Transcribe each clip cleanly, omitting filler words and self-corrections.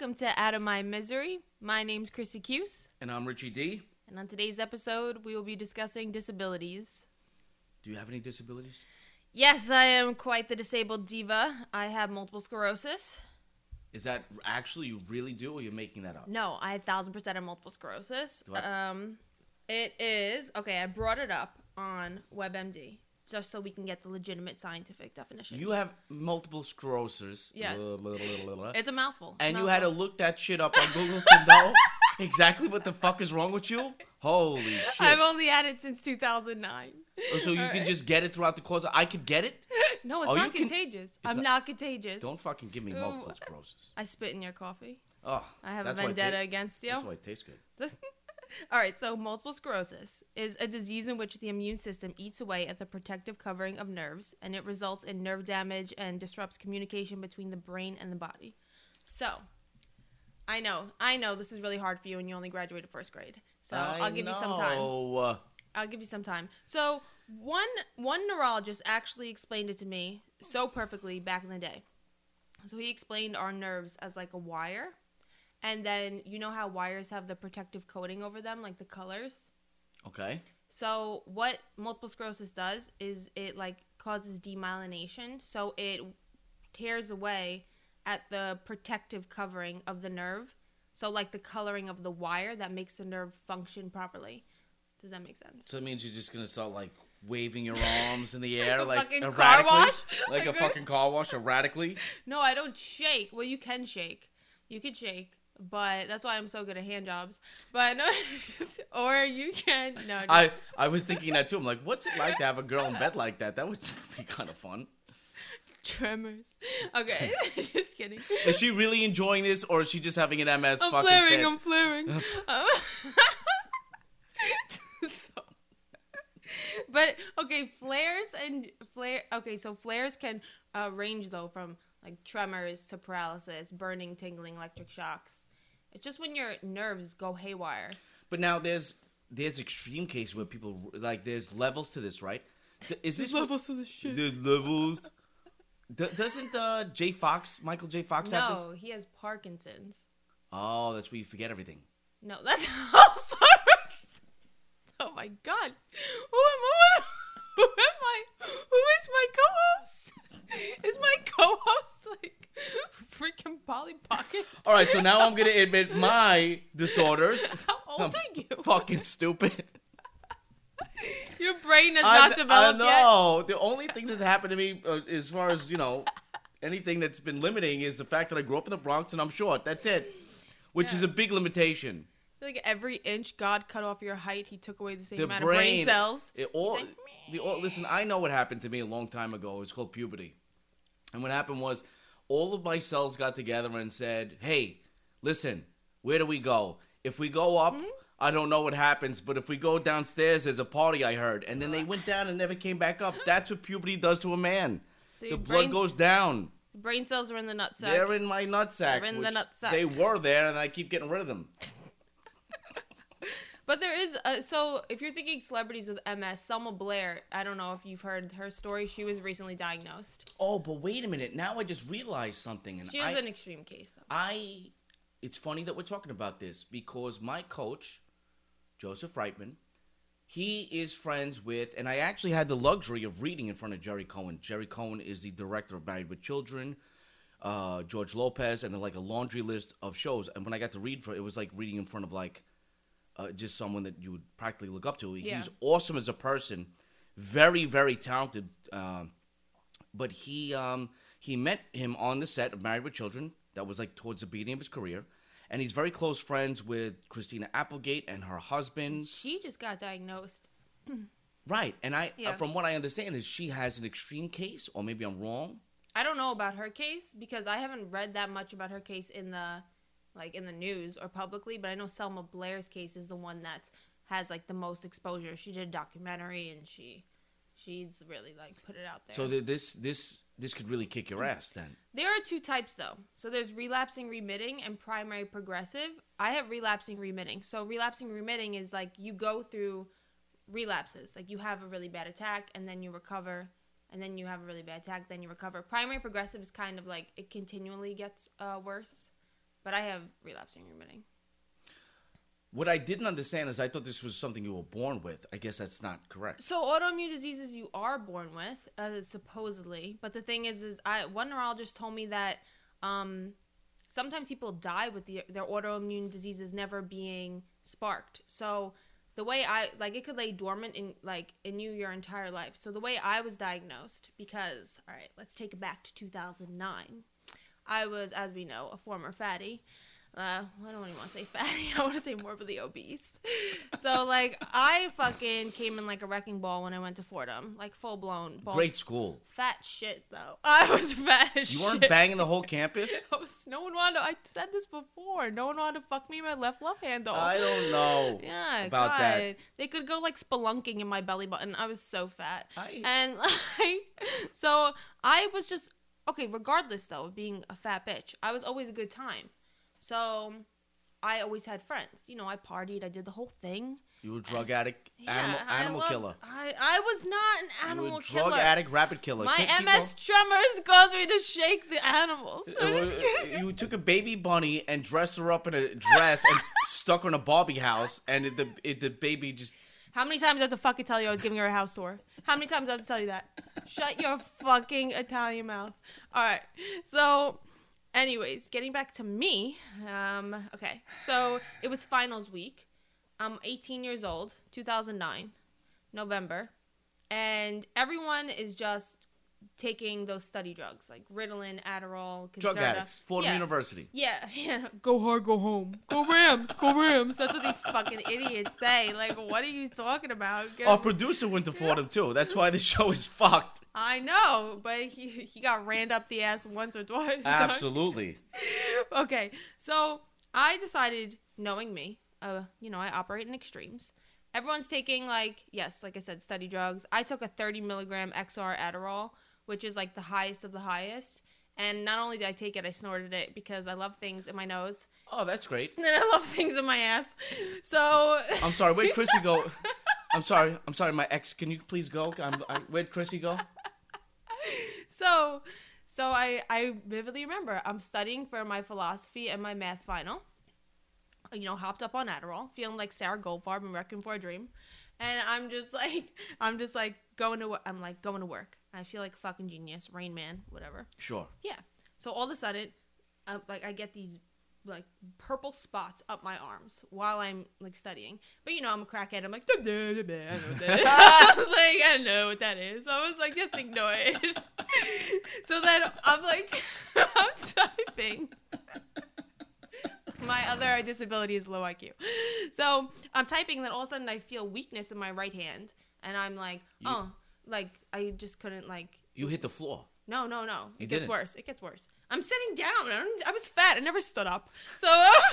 Welcome to Out of My Misery. My name's Chrissy Cuse. And I'm Richie D. And on today's episode, we will be discussing disabilities. Do you have any disabilities? Yes, I am quite the disabled diva. I have multiple sclerosis. Is that actually you really do, or you're making that up? No, I 1000% have multiple sclerosis. It is, okay, I brought it up on WebMD, just so we can get the legitimate scientific definition. You have multiple sclerosis. Yes. It's a mouthful. And you had to look that shit up on Google to know exactly what the fuck is wrong with you? Holy shit. I've only had it since 2009. Oh, so you all can right. Just get it throughout the course? I could get it? No, it's not contagious. I'm not contagious. Don't fucking give me multiple sclerosis. I spit in your coffee. Oh, I have a vendetta against you. That's why it tastes good. All right, so multiple sclerosis is a disease in which the immune system eats away at the protective covering of nerves, and it results in nerve damage and disrupts communication between the brain and the body. So, I know this is really hard for you, and you only graduated first grade. So I'll give you some time. So one neurologist actually explained it to me so perfectly back in the day. So he explained our nerves as like a wire. And then, you know how wires have the protective coating over them, like the colors? Okay. So what multiple sclerosis does is it, like, causes demyelination. So it tears away at the protective covering of the nerve. So, like, the coloring of the wire that makes the nerve function properly. Does that make sense? So it means you're just going to start, like, waving your arms in the air, like erratically? Like a fucking car wash, erratically? No, I don't shake. Well, you can shake. You could shake. But that's why I'm so good at hand jobs. But no, or you can. No. I was thinking that too. I'm like, what's it like to have a girl in bed like that? That would be kind of fun. Tremors. Okay, just kidding. Is she really enjoying this, or is she just having an MS? I'm flaring. But okay, flares. Okay, so flares can range though from like tremors to paralysis, burning, tingling, electric shocks. It's just when your nerves go haywire. But now there's extreme cases where people, like, there's levels to this, right? Is this levels to this shit? There's levels. Doesn't Michael J. Fox have this? No, he has Parkinson's. Oh, that's where you forget everything. No, that's Alzheimer's. Oh my God. Who am I? Who is my co-host? Is my co-host like freaking Polly Pocket? All right, so now I'm going to admit my disorders. How old are you? Fucking stupid. Your brain has not developed yet. I know. The only thing that's happened to me as far as, you know, anything that's been limiting is the fact that I grew up in the Bronx and I'm short. That's it, which is a big limitation. I feel like every inch God cut off your height, he took away the same amount of brain cells. Listen, I know what happened to me a long time ago. It's called puberty. And what happened was all of my cells got together and said, hey, listen, where do we go? If we go up, I don't know what happens. But if we go downstairs, there's a party, I heard. And then they went down and never came back up. That's what puberty does to a man. So the blood goes down. Brain cells are in the nutsack. They're in my nutsack. They're in the nutsack. They were there, and I keep getting rid of them. But there is, so if you're thinking celebrities with MS, Selma Blair, I don't know if you've heard her story. She was recently diagnosed. Oh, but wait a minute. Now I just realized something. And she is an extreme case, though. It's funny that we're talking about this because my coach, Joseph Reitman, he is friends with, and I actually had the luxury of reading in front of Jerry Cohen. Jerry Cohen is the director of Married with Children, George Lopez, and like a laundry list of shows. And when I got to read for it was like reading in front of like, just someone that you would practically look up to. Yeah. He's awesome as a person, very, very talented. But he met him on the set of Married with Children. That was like towards the beginning of his career. And he's very close friends with Christina Applegate and her husband. She just got diagnosed. Right. And from what I understand is she has an extreme case, or maybe I'm wrong. I don't know about her case because I haven't read that much about her case in the news or publicly, but I know Selma Blair's case is the one that has, like, the most exposure. She did a documentary, and she's really, like, put it out there. So this could really kick your ass, then. There are two types, though. So there's relapsing-remitting and primary progressive. I have relapsing-remitting. So relapsing-remitting is, like, you go through relapses. Like, you have a really bad attack, and then you recover, and then you have a really bad attack, then you recover. Primary progressive is kind of, like, it continually gets worse. But I have relapsing remitting. What I didn't understand is I thought this was something you were born with. I guess that's not correct. So autoimmune diseases you are born with, supposedly. But the thing is one neurologist told me that sometimes people die with their autoimmune diseases never being sparked. So the way it could lay dormant in you your entire life. So the way I was diagnosed, because, all right, let's take it back to 2009. I was, as we know, a former fatty. I don't even want to say fatty. I want to say morbidly obese. So, I fucking came in like a wrecking ball when I went to Fordham. Full-blown. Great school. Fat shit, though. I was fat as shit. You weren't banging the whole campus? No one wanted to. I said this before. No one wanted to fuck me in my left handle. I don't know about God. That. They could go, spelunking in my belly button. I was so fat. So I was just, okay, regardless, though, of being a fat bitch, I was always a good time. So, I always had friends. You know, I partied. I did the whole thing. You were a drug addict, animal killer. I was not an animal killer. You were a drug addict, rapid killer. My MS tremors caused me to shake the animals. You took a baby bunny and dressed her up in a dress and stuck her in a Barbie house, and the baby just... How many times do I have to fucking tell you I was giving her a house tour? How many times do I have to tell you that? Shut your fucking Italian mouth. All right, so... Anyways, getting back to me, okay, so it was finals week. I'm 18 years old, 2009, November, and everyone is just taking those study drugs, like Ritalin, Adderall, Concerta. Drug addicts, Fordham University. Yeah, go hard, go home. Go Rams. That's what these fucking idiots say. What are you talking about? Our producer went to Fordham, too. That's why the show is fucked. I know, but he got ran up the ass once or twice. Absolutely. Okay, so I decided, knowing me, I operate in extremes. Everyone's taking, I said, study drugs. I took a 30 milligram XR Adderall, which is, the highest of the highest. And not only did I take it, I snorted it because I love things in my nose. Oh, that's great. And then I love things in my ass. So... I'm sorry. Where'd Chrissy go? I'm sorry. My ex, can you please go? Where'd Chrissy go? So I vividly remember I'm studying for my philosophy and my math final. Hopped up on Adderall, feeling like Sarah Goldfarb and Wrecking for a Dream. And I'm going to work. I feel like a fucking genius, Rain Man, whatever. Sure. Yeah. So all of a sudden, I get these purple spots up my arms while I'm studying. But I'm a crackhead. I'm like, I know what that is. I know what that is. I was like, just ignore it. So then I'm like, I'm typing. My other disability is low IQ. So I'm typing, and then all of a sudden I feel weakness in my right hand, and I'm like, I just couldn't You hit the floor. No. It gets worse. I'm sitting down. I was fat. I never stood up. So I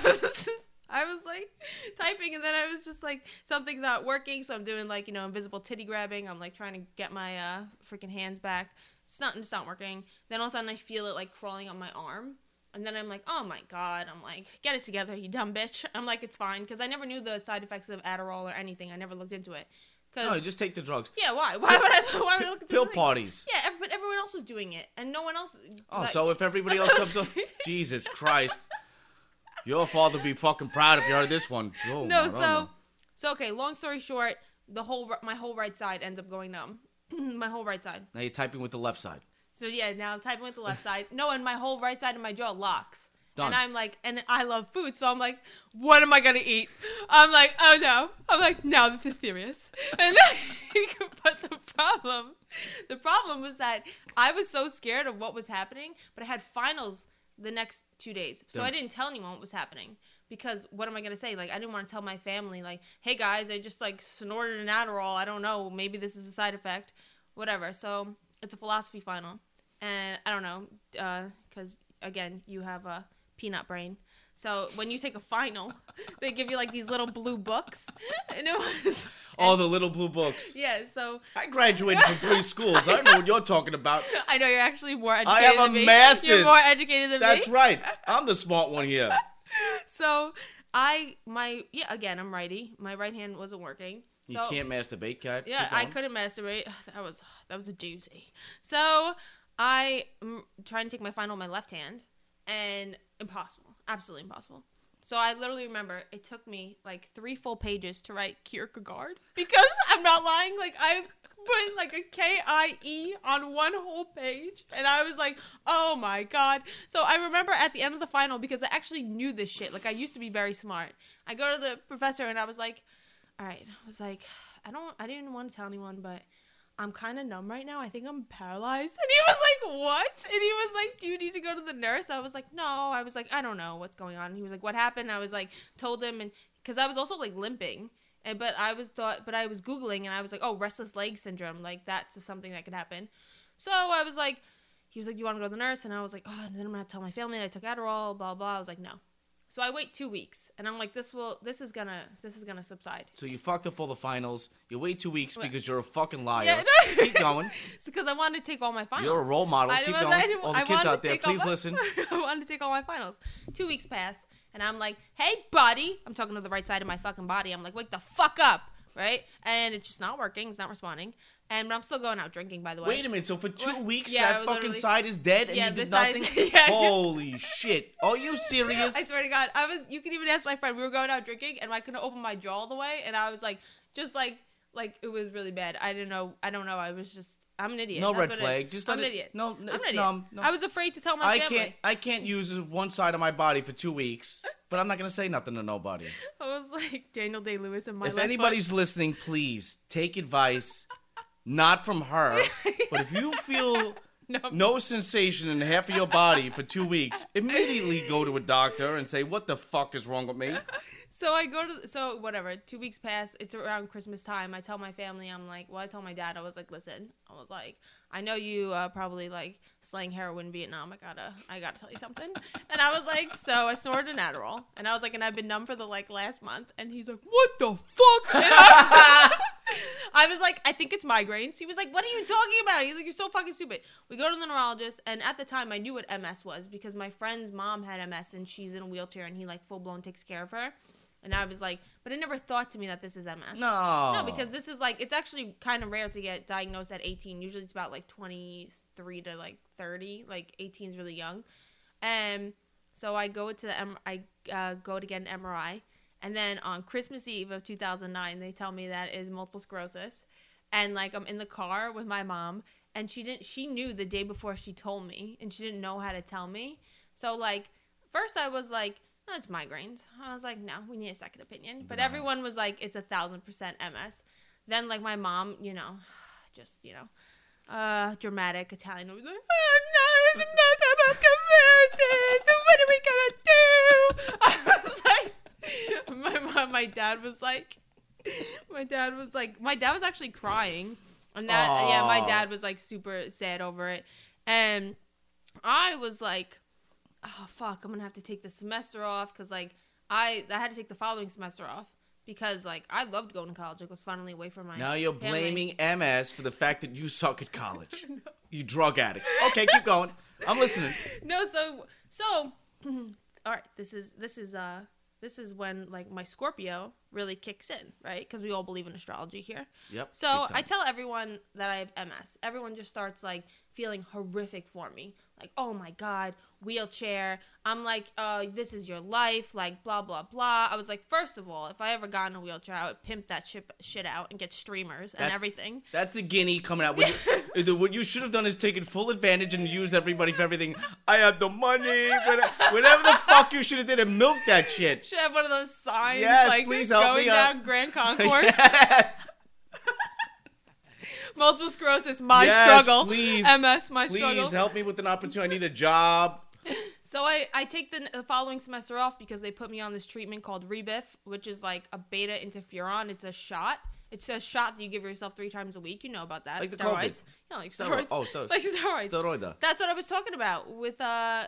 was typing, and then I was just something's not working. So I'm doing invisible titty grabbing. I'm trying to get my freaking hands back. It's not working. Then all of a sudden I feel it crawling on my arm. And then I'm like, oh, my God. I'm like, get it together, you dumb bitch. I'm like, it's fine. Because I never knew the side effects of Adderall or anything. I never looked into it. No, just take the drugs. Yeah, why? Why would I look into it? Pill parties. Yeah, but everyone else was doing it. And no one else. Oh, so if everybody else comes up. Jesus Christ. Your father would be fucking proud if you heard this one. Oh, no, so, okay, long story short, my whole right side ends up going numb. My whole right side. Now you're typing with the left side. So, yeah, now I'm typing with the left side. No, and my whole right side of my jaw locks. Done. And I'm like, and I love food, so I'm like, what am I going to eat? I'm like, oh, no. I'm like, no, this is serious. And then, but the problem was that I was so scared of what was happening, but I had finals the next 2 days. So I didn't tell anyone what was happening because what am I going to say? I didn't want to tell my family, hey, guys, I just, snorted an Adderall. I don't know. Maybe this is a side effect. Whatever. So it's a philosophy final. And I don't know, because, again, you have a peanut brain. So when you take a final, they give you, these little blue books. And it was... Oh, the little blue books. Yeah, so... I graduated from 3 schools. I know what you're talking about. I know, you're actually more educated than me. I have a master's. You're more educated than me. That's right. I'm the smart one here. So I'm righty. My right hand wasn't working. You can't masturbate, Kat? Yeah, I couldn't masturbate. That was a doozy. So... I'm trying to take my final in my left hand, and impossible. absolutely impossible. So I literally remember it took me like 3 full pages to write Kierkegaard, because I'm not lying. Like I put like a K-I-E on one whole page, and I was like, oh my God. So I remember at the end of the final, because I actually knew this shit. Like I used to be very smart. I go to the professor and I was like, all right. I was like, I didn't want to tell anyone, but I'm kind of numb right now. I think I'm paralyzed. And he was like, what? And he was like, do you need to go to the nurse? I was like, no. I was like, I don't know what's going on. And he was like, what happened? I was like, told him. And because I was also like limping. And but I was Googling, and I was like, oh, restless leg syndrome. Like that's something that could happen. So I was like, he was like, you want to go to the nurse? And I was like, oh, and then I'm going to tell my family that I took Adderall, blah, blah. I was like, no. So I wait 2 weeks, and I'm like, this is gonna subside. So you fucked up all the finals. You wait 2 weeks because you're a fucking liar. Yeah, no. Keep going. It's because I wanted to take all my finals. You're a role model. Keep going. All the kids out there, please listen. I wanted to take all my finals. 2 weeks passed, and I'm like, hey, buddy. I'm talking to the right side of my fucking body. I'm like, wake the fuck up, right? And it's just not working. It's not responding. And I'm still going out drinking, by the way. Wait a minute. So for 2 weeks, that fucking side is dead, and you did nothing? Holy shit. Are you serious? I swear to God. You can even ask my friend. We were going out drinking, and I couldn't open my jaw all the way. And I was like, it was really bad. I didn't know. I don't know. I was just, I'm an idiot. No red flag. Just I'm an idiot. No, it's numb. I was afraid to tell my family. I can't use one side of my body for 2 weeks, but I'm not going to say nothing to nobody. I was like Daniel Day-Lewis in my life. If anybody's listening, please take advice. Not from her, but if you feel no sensation in half of your body for 2 weeks, immediately go to a doctor and say, what the fuck is wrong with me? So I go to, 2 weeks pass, it's around Christmas time, I tell my family, I tell my dad, I was like, listen, I know you probably like slang heroin in Vietnam, I gotta tell you something. And I was like, so I snorted an Adderall, and I was like, and I've been numb for the last month, and he's like, what the fuck? And I was like, I think it's migraines. He was like, what are you talking about? He's like, you're so fucking stupid. We go to the neurologist, and at the time I knew what MS was because my friend's mom had MS and she's in a wheelchair and he like full blown takes care of her. And I was like, but it never thought to me that this is MS. No, because this is like, it's actually kind of rare to get diagnosed at 18. Usually it's about like 23 to like 30, like 18 is really young. And so I go to go to get an MRI. And then on Christmas Eve of 2009, they tell me that is multiple sclerosis. And like I'm in the car with my mom, and she knew the day before she told me, and she didn't know how to tell me. So like first I was like, no, it's migraines. I was like, no, we need a second opinion. But everyone was like, it's 1,000% MS. Then like my mom, just, dramatic Italian was like, oh no, it's multiple sclerosis. What are we gonna do? I was like, my dad was actually crying, and that Aww. Yeah, my dad was like super sad over it, and I was like, oh fuck, I'm gonna have to take the semester off, because like I had to take the following semester off because like I loved going to college. It was finally away from my now you're family. Blaming MS for the fact that you suck at college. No. You drug addict. Okay, keep going. I'm listening. No, so all right, this is when, like, my Scorpio really kicks in, right? Because we all believe in astrology here. Yep. So I tell everyone that I have MS. Everyone just starts, like, feeling horrific for me. Like, oh, my God, wheelchair. I'm like, this is your life, like, blah, blah, blah. I was like, first of all, if I ever got in a wheelchair, I would pimp that shit out and get streamers and everything. That's the guinea coming out. What you should have done is taken full advantage and used everybody for everything. I have the money. Whatever the fuck you should have did and milked that shit. Should have one of those signs, yes, like, please help going me down up. Grand Concourse. Yes. Multiple sclerosis, my struggle. Please, MS, my struggle. Please help me with an opportunity. I need a job. So I take the following semester off because they put me on this treatment called Rebif, which is like a beta interferon. It's a shot. It's a shot that you give yourself 3 times a week. You know about that. Like the steroids. Yeah, like steroids. Oh, steroids. Like steroids. Steroid. That's what I was talking about with scar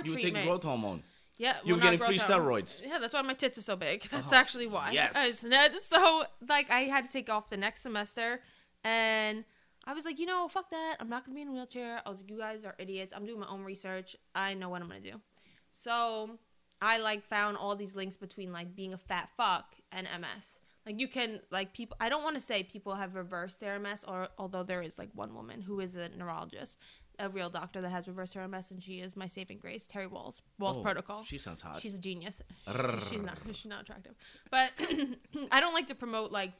treatment. You were taking growth hormone. Yeah, you were getting free steroids. Yeah, that's why my tits are so big. That's actually why. Yes. So like I had to take off the next semester. And I was like, fuck that. I'm not going to be in a wheelchair. I was like, you guys are idiots. I'm doing my own research. I know what I'm going to do. So I, like, found all these links between, like, being a fat fuck and MS. Like, you can, like, people – I don't want to say people have reversed their MS, although there is, like, one woman who is a neurologist. a real doctor that has reversed her MS, and she is my saving grace, Terry Walls, Protocol. She sounds hot. She's a genius. She's not attractive. But I don't like to promote, like,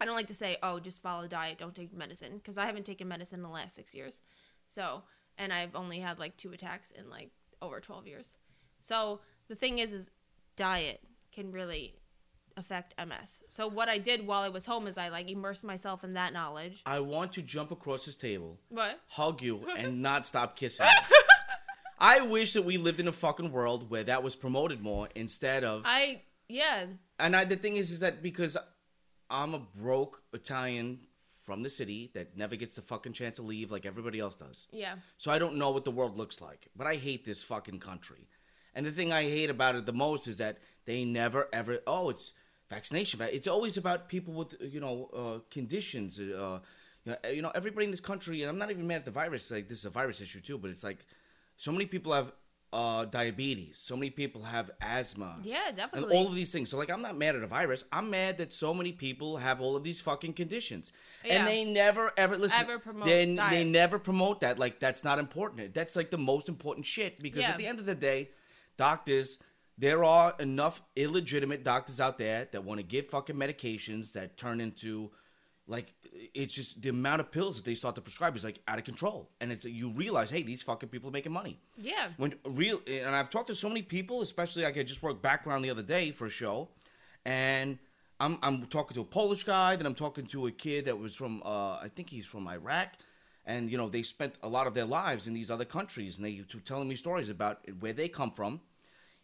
I don't like to say, oh, just follow diet, don't take medicine, because I haven't taken medicine in the last 6 years. So, and I've only had, like, 2 attacks in, like, over 12 years. So the thing is diet can really affect MS. So what I did while I was home is I, like, immersed myself in that knowledge. I want to jump across this table, hug you, and not stop kissing you. I wish that we lived in a fucking world where that was promoted more instead of... the thing is that because I'm a broke Italian from the city that never gets the fucking chance to leave like everybody else does. Yeah. So I don't know what the world looks like, but I hate this fucking country. And the thing I hate about it the most is that they never ever, it's vaccination. It's always about people with, conditions. Everybody in this country, and I'm not even mad at the virus. Like, this is a virus issue too, but it's like so many people have diabetes. So many people have asthma. Yeah, definitely. And all of these things. So, like, I'm not mad at a virus. I'm mad that so many people have all of these fucking conditions. Yeah. And they never ever promote diet. They never promote that. Like, that's not important. That's, like, the most important shit because at the end of the day, doctors... There are enough illegitimate doctors out there that want to give fucking medications that turn into, like, it's just the amount of pills that they start to prescribe is, like, out of control. And it's, you realize, hey, these fucking people are making money. Yeah. And I've talked to so many people, especially, like, I just worked background the other day for a show, and I'm talking to a Polish guy, then I'm talking to a kid that was from, I think he's from Iraq. And, you know, they spent a lot of their lives in these other countries, and they were telling me stories about where they come from.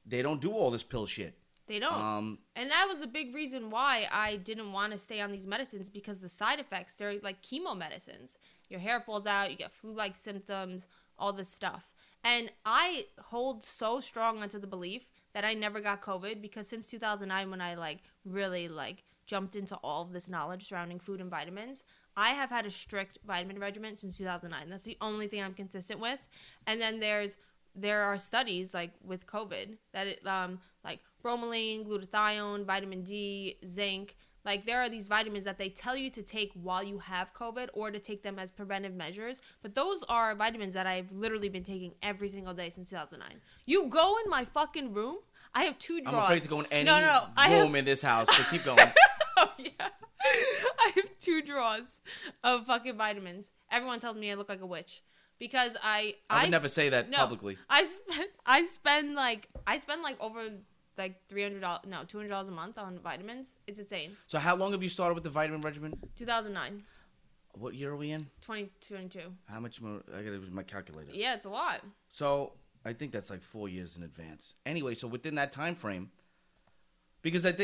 They don't do all this pill shit. They don't. And that was a big reason why I didn't want to stay on these medicines because the side effects, they're like chemo medicines. Your hair falls out. You get flu-like symptoms, all this stuff. And I hold so strong onto the belief that I never got COVID because since 2009 when I really jumped into all of this knowledge surrounding food and vitamins, I have had a strict vitamin regimen since 2009. That's the only thing I'm consistent with. And then there are studies like with COVID that it, like bromelain, glutathione, vitamin D, zinc, like there are these vitamins that they tell you to take while you have COVID or to take them as preventive measures. But those are vitamins that I've literally been taking every single day since 2009. You go in my fucking room. I have 2 drawers. I'm afraid to go in any room in this house, but keep going. Oh, yeah. I have 2 drawers of fucking vitamins. Everyone tells me I look like a witch. Because I would never say that publicly. I spend over like $300, no, $200 a month on vitamins. It's insane. So how long have you started with the vitamin regimen? 2009. What year are we in? 2022. How much more? I gotta use my calculator. Yeah, it's a lot. So I think that's like 4 years in advance. Anyway, so within that time frame, because the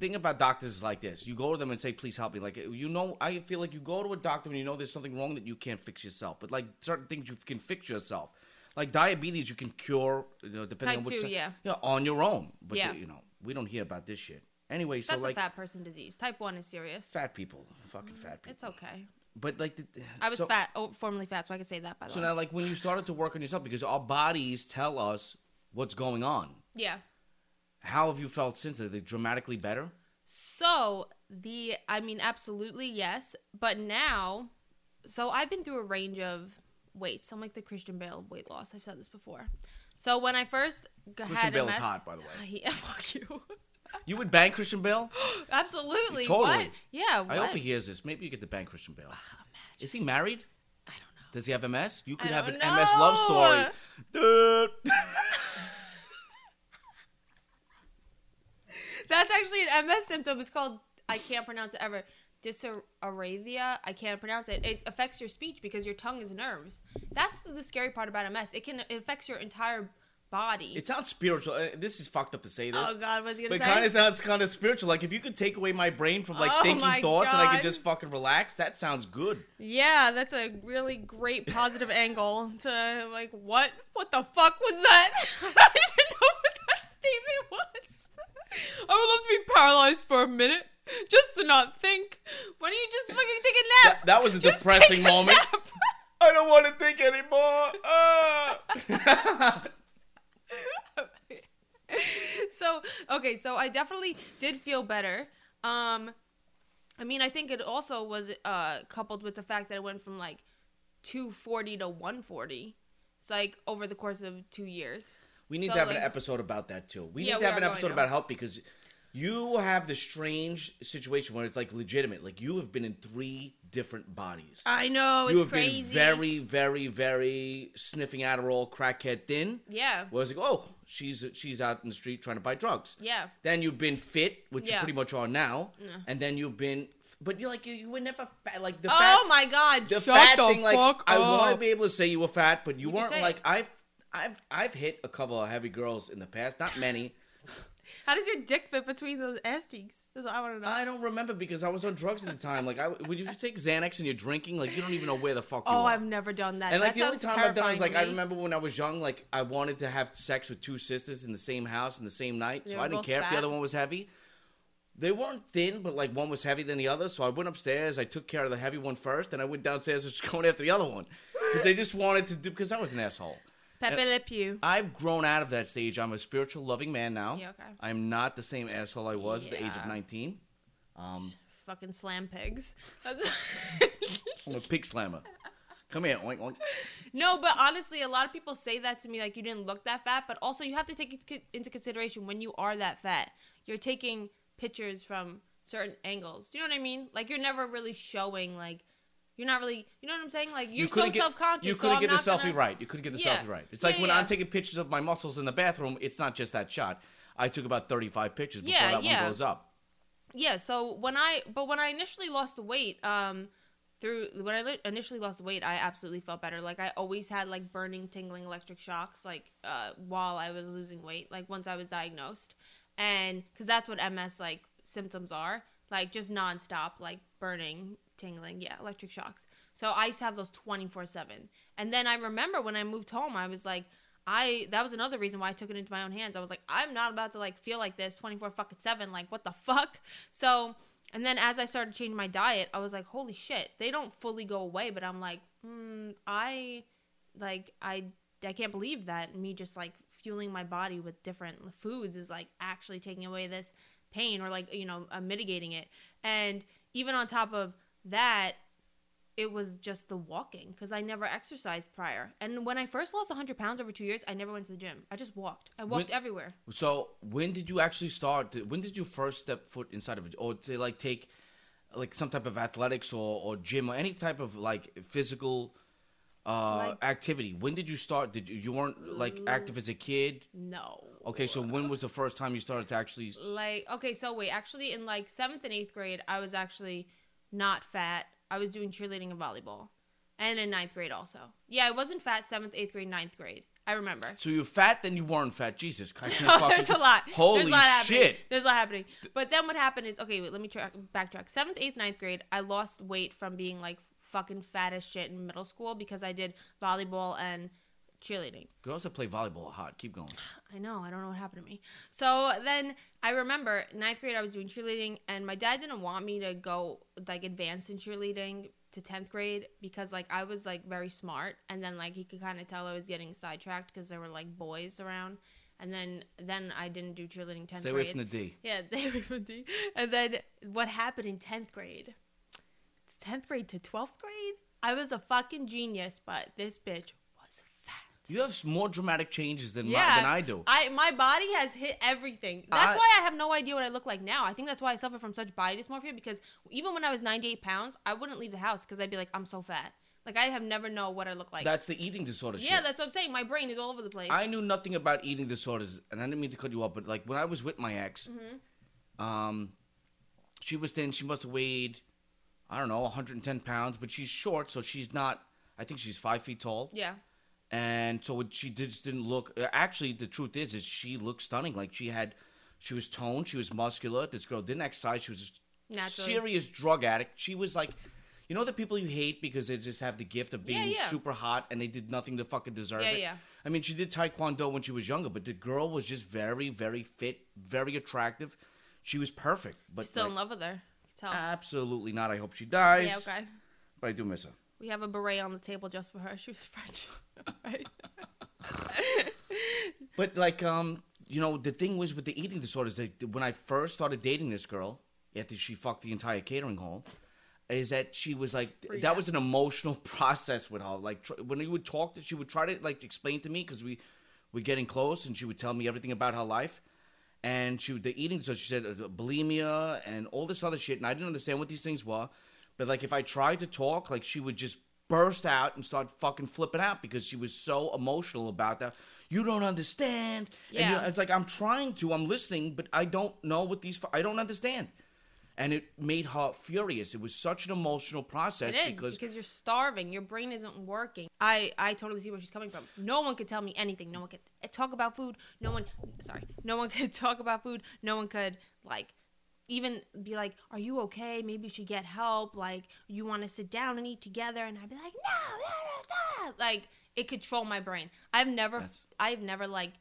thing about doctors is like this: you go to them and say, "Please help me." Like, you know, I feel like you go to a doctor and you know there's something wrong that you can't fix yourself. But like certain things you can fix yourself, like diabetes, you can cure. You know, depending on which type 2, yeah, you know, on your own. But we don't hear about this shit anyway. That's so like a fat person disease. Type 1 is serious. Fat people, fucking fat people. It's okay. But like, formerly fat, so I could say that. By the way, so now, like, when you started to work on yourself, because our bodies tell us what's going on. Yeah. How have you felt since? Are they dramatically better? So, absolutely, yes. But now, so I've been through a range of weights. I'm like the Christian Bale weight loss. I've said this before. So, when I first had Bale MS... Christian Bale is hot, by the way. Fuck you. You would bang Christian Bale? Absolutely. Totally. What? Yeah, what? I hope he hears this. Maybe you get to bang Christian Bale. Is he married? I don't know. Does he have MS? You could have an MS love story. Dude. That's actually an MS symptom. It's called, I can't pronounce it ever, dysarthria. I can't pronounce it. It affects your speech because your tongue is nerves. That's the scary part about MS. It affects your entire body. It sounds spiritual. This is fucked up to say this. Oh, God, what's he going to say? But it kind of sounds kind of spiritual. Like, if you could take away my brain from, like, thinking thoughts and I could just fucking relax, that sounds good. Yeah, that's a really great positive angle to, like, what? What the fuck was that? I didn't know what that statement was. I would love to be paralyzed for a minute just to not think. Why don't you just fucking take a nap? That was a just depressing moment. Nap. I don't want to think anymore. So I definitely did feel better. I think it also was coupled with the fact that it went from like 240 to 140. It's like over the course of 2 years. We need to have an episode about that too. We need to have an episode about health, because you have the strange situation where it's like legitimate. Like, you have been in 3 different bodies. I know, it's crazy. You have been very, very, very sniffing Adderall, crackhead thin. Yeah. Where it's like, oh, she's out in the street trying to buy drugs. Yeah. Then you've been fit, which you pretty much are now. No. And then you've been... But you're like, you were never fat. Like the fat, oh my God, the fat thing. Like, I want to be able to say you were fat, but you weren't. Like, I've hit a couple of heavy girls in the past. Not many. How does your dick fit between those ass cheeks? That's what I want to know. I don't remember because I was on drugs at the time. Like, would you just take Xanax and you're drinking? Like, you don't even know where the fuck you are. Oh, I've never done that. And like, that the only time I've done it was like, I remember when I was young, like, I wanted to have sex with 2 sisters in the same house in the same night. So I didn't care if the other one was heavy. They weren't thin, but like one was heavier than the other. So I went upstairs. I took care of the heavy one first, and I went downstairs and was going after the other one. Because they just wanted to do, because I was an asshole. Pepe Le Pew. I've grown out of that stage. I'm a spiritual, loving man now. Yeah, okay. I'm not the same asshole I was at the age of 19. Fucking slam pigs. I'm a pig slammer. Come here, oink, oink. No, but honestly, a lot of people say that to me, like, you didn't look that fat. But also, you have to take it into consideration when you are that fat. You're taking... pictures from certain angles. Do you know what I mean? Like, you're never really showing, like, you're not really, you know what I'm saying? Like, you're so self-conscious. You couldn't get the selfie right. You couldn't get the selfie right. It's like when I'm taking pictures of my muscles in the bathroom, it's not just that shot. I took about 35 pictures before that one goes up. Yeah, so when I initially lost the weight, I absolutely felt better. Like, I always had, like, burning, tingling electric shocks, like, while I was losing weight, like, once I was diagnosed. And because that's what MS, like, symptoms are, like, just nonstop, like, burning, tingling, electric shocks. So I used to have those 24/7. And then I remember when I moved home, I was like, that was another reason why I took it into my own hands. I was like, I'm not about to, like, feel like this 24/7. Like, what the fuck? So, and then as I started changing my diet, I was like, holy shit, they don't fully go away. But I'm like, I can't believe that me just, like, fueling my body with different foods is, like, actually taking away this pain, or, like, you know, mitigating it. And even on top of that, it was just the walking, because I never exercised prior. And when I first lost 100 pounds over 2 years, I never went to the gym. I just walked. I walked everywhere. So when did you actually start? When did you first step foot inside of it, or to, like, take, like, some type of athletics or gym or any type of, like, physical activity? When did you start? You weren't, like, active as a kid? No. Okay, so when was the first time you started to actually... Like, okay, so wait. Actually, in, like, 7th and 8th grade, I was actually not fat. I was doing cheerleading and volleyball. And in 9th grade also. Yeah, I wasn't fat 7th, 8th grade, 9th grade. I remember. So you were fat, then you weren't fat. Jesus Christ. There's a lot. Holy shit. There's a lot happening. But then what happened is... Okay, wait, let me backtrack. 7th, 8th, 9th grade, I lost weight from being, like... fucking fat as shit in middle school, because I did volleyball and cheerleading. Girls that play volleyball are hot. Keep going. I know. I don't know what happened to me. So then I remember 9th grade I was doing cheerleading, and my dad didn't want me to go, like, advanced in cheerleading to 10th grade because, like, I was, like, very smart, and then, like, he could kind of tell I was getting sidetracked because there were, like, boys around. And then I didn't do cheerleading 10th grade. Stay away from the D. Yeah, stay away from the D. And then what happened in 10th grade? 10th grade to 12th grade, I was a fucking genius, but this bitch was fat. You have more dramatic changes than I do. My body has hit everything. That's why I have no idea what I look like now. I think that's why I suffer from such body dysmorphia, because even when I was 98 pounds, I wouldn't leave the house because I'd be like, I'm so fat. Like, I have never know what I look like. That's the eating disorder shit. Yeah, that's what I'm saying. My brain is all over the place. I knew nothing about eating disorders, and I didn't mean to cut you off, but, like, when I was with my ex, she was thin. She must have weighed... I don't know, 110 pounds, but she's short, so she's not, I think she's 5 feet tall. Yeah. And so she just didn't look, actually, the truth is she looked stunning. Like, she was toned, she was muscular. This girl didn't exercise. She was a serious drug addict. She was like, you know the people you hate because they just have the gift of being super hot and they did nothing to fucking deserve it? Yeah. I mean, she did Taekwondo when she was younger, but the girl was just very, very fit, very attractive. She was perfect. But still, like, in love with her. Tell. Absolutely not. I hope she dies. Yeah, okay. But I do miss her. We have a beret on the table just for her. She was French. Right? But, like, you know, the thing was with the eating disorders, like, when I first started dating this girl, after she fucked the entire catering hall, is that she was like, that was an emotional process with her. Like when we would talk, she would try to like explain to me because we're getting close, and she would tell me everything about her life. And she the eating, so she said bulimia and all this other shit. And I didn't understand what these things were. But like if I tried to talk, like she would just burst out and start fucking flipping out because she was so emotional about that. You don't understand. Yeah. And it's like, I'm trying to, I'm listening, but I don't know what these, I don't understand. And it made her furious. It was such an emotional process. It is, because you're starving. Your brain isn't working. I totally see where she's coming from. No one could tell me anything. No one could talk about food. No one could talk about food. No one could, like, even be like, are you okay? Maybe you should get help. Like, you want to sit down and eat together? And I'd be like, no. Like, it controlled my brain. I've never like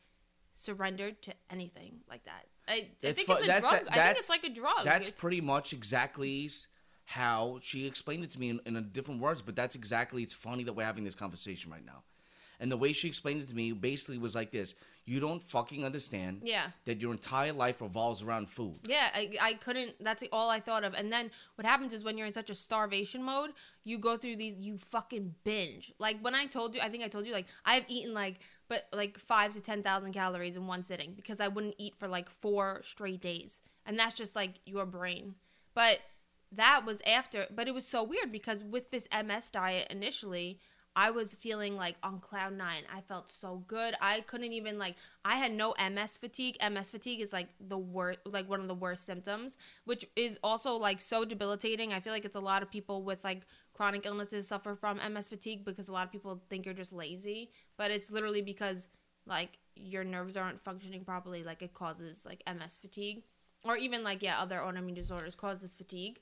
surrendered to anything like that. I think it's like a drug. That's pretty much exactly how she explained it to me in different words, but that's exactly, it's funny that we're having this conversation right now. And the way she explained it to me basically was like this. You don't fucking understand that your entire life revolves around food. Yeah, I couldn't. That's all I thought of. And then what happens is when you're in such a starvation mode, you go through these, you fucking binge. Like when I think I told you, like I've eaten like 5,000 to 10,000 calories in one sitting because I wouldn't eat for like 4 straight days. And that's just like your brain. But that was after, but it was so weird because with this MS diet initially, I was feeling like on cloud 9. I felt so good. I couldn't even like, I had no MS fatigue. MS fatigue is like the worst, like one of the worst symptoms, which is also like so debilitating. I feel like it's a lot of people with like chronic illnesses suffer from MS fatigue because a lot of people think you're just lazy, but it's literally because like your nerves aren't functioning properly. Like it causes like MS fatigue, or even like, other autoimmune disorders cause this fatigue.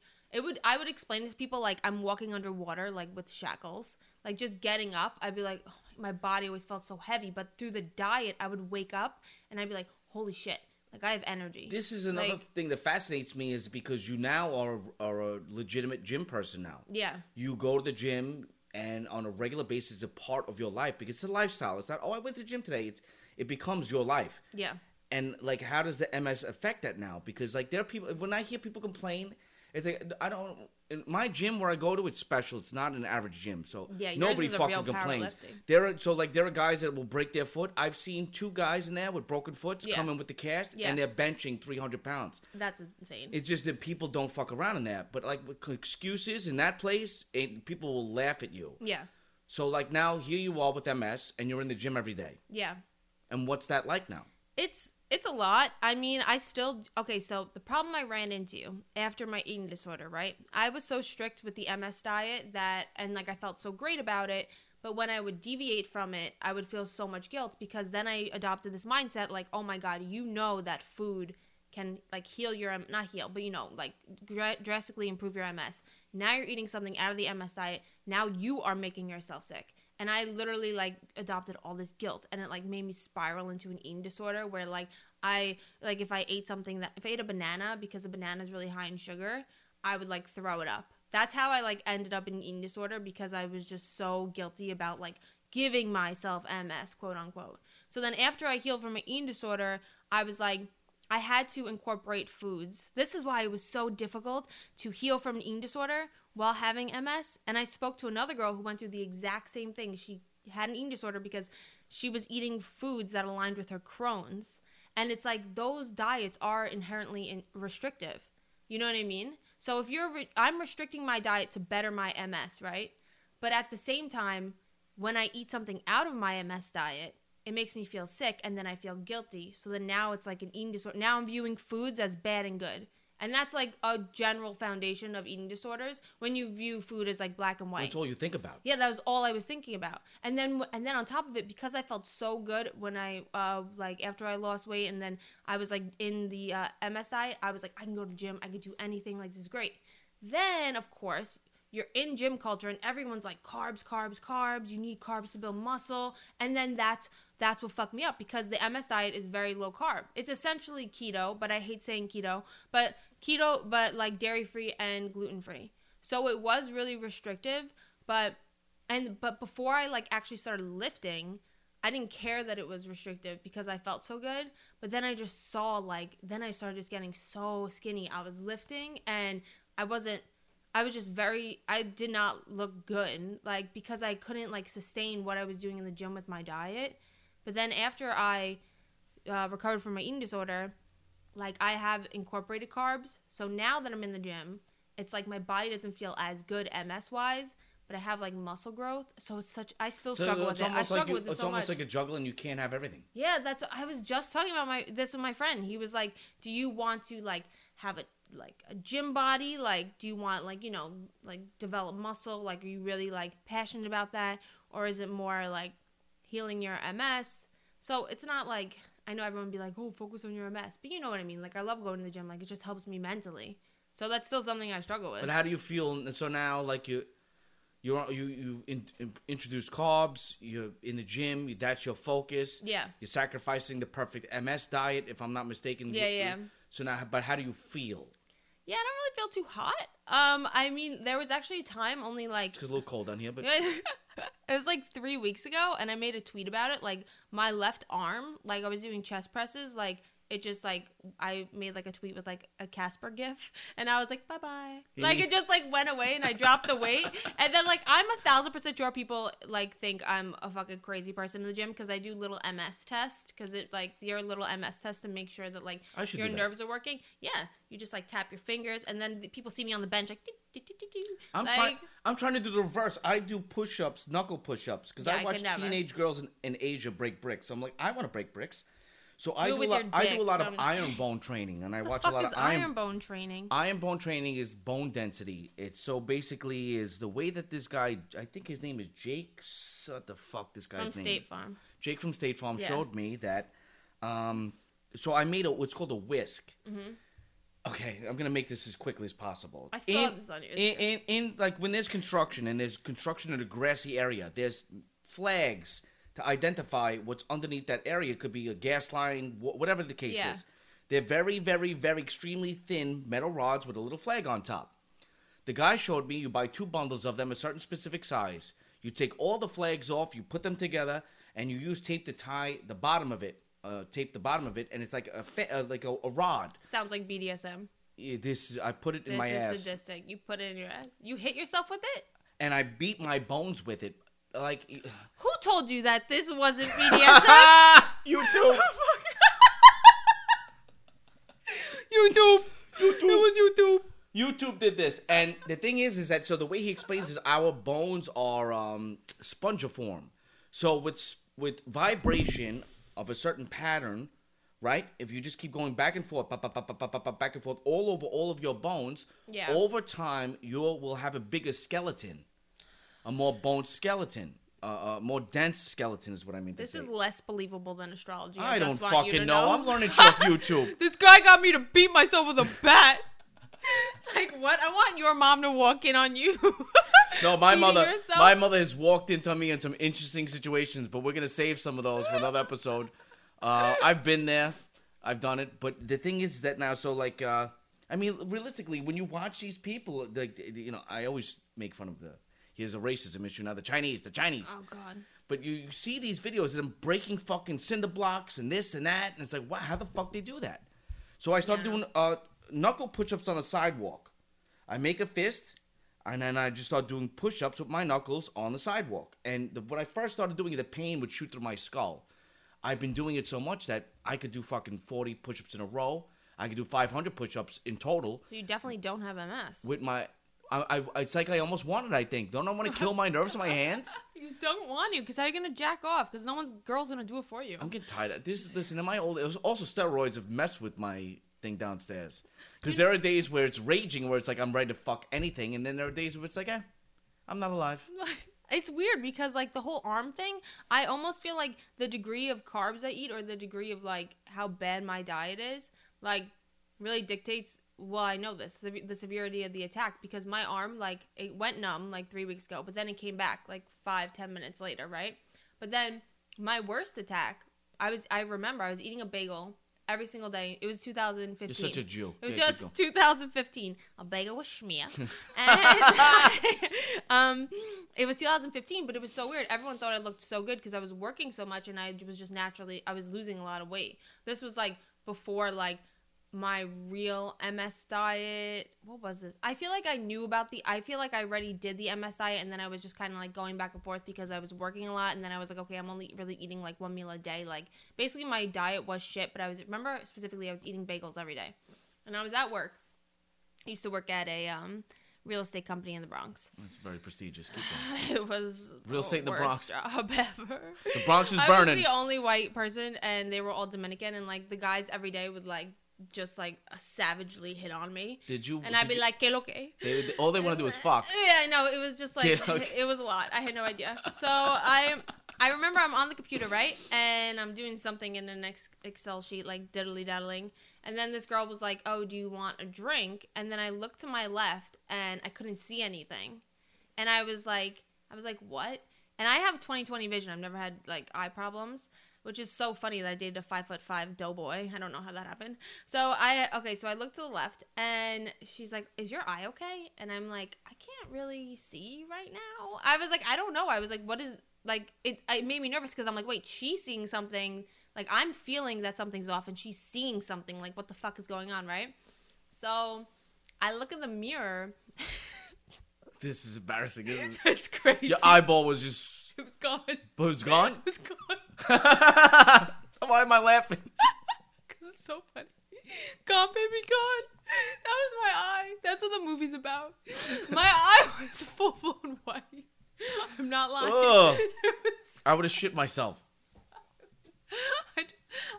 I would explain this to people like I'm walking underwater, like with shackles, like just getting up. I'd be like, oh, my body always felt so heavy. But through the diet, I would wake up and I'd be like, holy shit, like I have energy. This is another thing that fascinates me is because you now are a legitimate gym person now. Yeah. You go to the gym and on a regular basis, it's a part of your life because it's a lifestyle. It's not, oh, I went to the gym today. It becomes your life. Yeah. And like, how does the MS affect that now? Because like there are people, when I hear people complain, it's like, my gym where I go to, it's special. It's not an average gym. So nobody fucking complains. There are guys that will break their foot. I've seen 2 guys in there with broken foots come in with the cast and they're benching 300 pounds. That's insane. It's just that people don't fuck around in that. But like with excuses in that place, people will laugh at you. Yeah. So like now here you are with MS and you're in the gym every day. Yeah. And what's that like now? It's a lot. I mean, so the problem I ran into after my eating disorder, right? I was so strict with the MS diet and I felt so great about it. But when I would deviate from it, I would feel so much guilt because then I adopted this mindset like, oh my God, you know that food can like heal your, not heal, but you know, like drastically improve your MS. Now you're eating something out of the MS diet. Now you are making yourself sick. And I literally, like, adopted all this guilt. And it, like, made me spiral into an eating disorder where, like, if I ate a banana because a banana is really high in sugar, I would, like, throw it up. That's how I, like, ended up in an eating disorder because I was just so guilty about, like, giving myself MS, quote unquote. So then after I healed from an eating disorder, I was like, I had to incorporate foods. This is why it was so difficult to heal from an eating disorder while having MS. And I spoke to another girl who went through the exact same thing. She had an eating disorder because she was eating foods that aligned with her Crohn's. And it's like those diets are inherently restrictive. You know what I mean? So if I'm restricting my diet to better my MS, right? But at the same time, when I eat something out of my MS diet, it makes me feel sick and then I feel guilty. So then now it's like an eating disorder. Now I'm viewing foods as bad and good. And that's like a general foundation of eating disorders when you view food as like black and white. That's all you think about. Yeah, that was all I was thinking about. And then on top of it, because I felt so good when I after I lost weight and then I was like in the MS diet, I was like, I can go to the gym. I could do anything. Like, this is great. Then, of course, you're in gym culture and everyone's like carbs, carbs, carbs. You need carbs to build muscle. And then that's what fucked me up because the MS diet is very low carb. It's essentially keto, but I hate saying keto, but like dairy-free and gluten-free. So it was really restrictive, but before I like actually started lifting, I didn't care that it was restrictive because I felt so good. But then I just saw then I started just getting so skinny. I was lifting and I wasn't I was just I did not look good, like, because I couldn't, like, sustain what I was doing in the gym with my diet. But then after I recovered from my eating disorder, like, I have incorporated carbs. So now that I'm in the gym, it's like my body doesn't feel as good MS-wise, but I have, like, muscle growth. So it's such, I still struggle with it. I struggle with it so much. It's almost like a juggling. You can't have everything. Yeah, that's, I was just talking about this with my friend. He was like, do you want to, like, have a, like, a gym body? Like, do you want, like, you know, like, develop muscle? Like, are you really, like, passionate about that? Or is it more, like, healing your MS? So it's not like, I know everyone would be like, oh, focus on your MS. But you know what I mean. Like, I love going to the gym. Like, it just helps me mentally. So that's still something I struggle with. But how do you feel? So now, like, you introduced carbs. You're in the gym. That's your focus. Yeah. You're sacrificing the perfect MS diet, if I'm not mistaken. Yeah, yeah. So now, but how do you feel? Yeah, I don't really feel too hot. I mean, there was actually a time only like... It's a little cold down here, but... it was like 3 weeks ago, and I made a tweet about it. Like, my left arm, like, I was doing chest presses, like, it just, like, I made, like, a tweet with, like, a Casper gif, and I was like, bye-bye. Like, it just, like, went away, and I dropped the weight. And then, like, I'm 1,000% sure people, like, think I'm a fucking crazy person in the gym, because I do little MS tests, because it, like, your little MS test to make sure that, like, your nerves are working. Yeah. You just, like, tap your fingers, and then people see me on the bench, like, I'm trying to do the reverse. I do push-ups, knuckle push-ups, because I watch teenage girls in Asia break bricks. I'm like, I want to break bricks. So I do a lot of iron bone training, and I watch a lot of iron bone training. Iron bone training is bone density. It's so basically is the way that this guy, I think his name is Jake. What the fuck, this guy's name? From State Farm. Jake from State Farm showed me that. So I made what's called a whisk. Mm-hmm. Okay, I'm gonna make this as quickly as possible. I saw this on your Instagram. In like when there's construction and there's construction in a grassy area, there's flags to identify what's underneath that area. It could be a gas line, whatever the case is. They're very, very, very extremely thin metal rods with a little flag on top. The guy showed me you buy two bundles of them a certain specific size. You take all the flags off, you put them together, and you use tape to tie the bottom of it. Tape the bottom of it, and it's like a rod. Sounds like BDSM. I put it in my ass. This is sadistic. You put it in your ass. You hit yourself with it? And I beat my bones with it. Like, who told you that this wasn't BDSM? YouTube. YouTube. It was YouTube. YouTube did this, and the thing is that so the way he explains is our bones are spongiform. So with vibration of a certain pattern, right? If you just keep going back and forth, back and forth, all over all of your bones, over time you will have a bigger skeleton. A more boned skeleton. A more dense skeleton is what I mean to say. This is less believable than astrology. I don't fucking know. I'm learning shit off YouTube. This guy got me to beat myself with a bat. Like, what? I want your mom to walk in on you. No, my mother has walked into me in some interesting situations, but we're going to save some of those for another episode. I've been there. I've done it. But the thing is that now, so like, I mean, realistically, when you watch these people, like, you know, I always make fun of There's a racism issue now. The Chinese. Oh, God. But you see these videos of them breaking fucking cinder blocks and this and that. And it's like, wow, how the fuck they do that? So I start doing knuckle push-ups on a sidewalk. I make a fist, and then I just start doing push-ups with my knuckles on the sidewalk. And when I first started doing it, the pain would shoot through my skull. I've been doing it so much that I could do fucking 40 push-ups in a row. I could do 500 push-ups in total. So you definitely don't have MS. With my... it's like I almost want it, I think. Don't I want to kill my nerves in my hands? You don't want to, because how are you going to jack off? Because girl's going to do it for you. I'm getting tired. Listen, in my old... It was also steroids have messed with my thing downstairs. Because there are days where it's raging, where it's like I'm ready to fuck anything. And then there are days where it's like, I'm not alive. It's weird because, like, the whole arm thing, I almost feel like the degree of carbs I eat or the degree of, like, how bad my diet is, like, really dictates... Well, I know this, the severity of the attack, because my arm, like, it went numb, like, 3 weeks ago, but then it came back, like, 5-10 minutes later, right? But then my worst attack, I remember I was eating a bagel every single day. It was 2015. You're such a Jew. It was 2015. A bagel was schmear. It was 2015, but it was so weird. Everyone thought I looked so good because I was working so much, and I was just naturally, I was losing a lot of weight. This was, like, before, like, my real MS diet. What was this? I feel like I already did the MS diet, and then I was just kind of like going back and forth because I was working a lot, and then I was like, okay, I'm only really eating like one meal a day. Like basically my diet was shit, but remember specifically I was eating bagels every day. And I was at work. I used to work at a real estate company in the Bronx. That's very prestigious. Keep going. It was real estate in the Bronx. Job ever. The Bronx is burning. I was the only white person, and they were all Dominican, and like the guys every day would like just like savagely hit on me. Did you? And I'd be like, "Que lo que?" All they want to do is fuck. Yeah, no, it was just like it was a lot. I had no idea. So I remember I'm on the computer, right, and I'm doing something in an Excel sheet, like diddly daddling. And then this girl was like, oh, do you want a drink? And then I looked to my left, and I couldn't see anything. And I was like, what? And I have 20/20 vision. I've never had, like, eye problems, which is so funny that I dated a 5'5" doughboy. I don't know how that happened. So I looked to the left, and she's like, is your eye okay? And I'm like, I can't really see right now. I was like, I don't know. I was like, what is, like, it made me nervous because I'm like, wait, she's seeing something. Like, I'm feeling that something's off, and she's seeing something. Like, what the fuck is going on, right? So, I look in the mirror. This is embarrassing, isn't it? It's crazy. Your eyeball was just... It was gone. But it was gone? It was gone. Why am I laughing? Because it's so funny. Gone, baby, gone. That was my eye. That's what the movie's about. My eye was full-blown white. I'm not lying. I would have shit myself.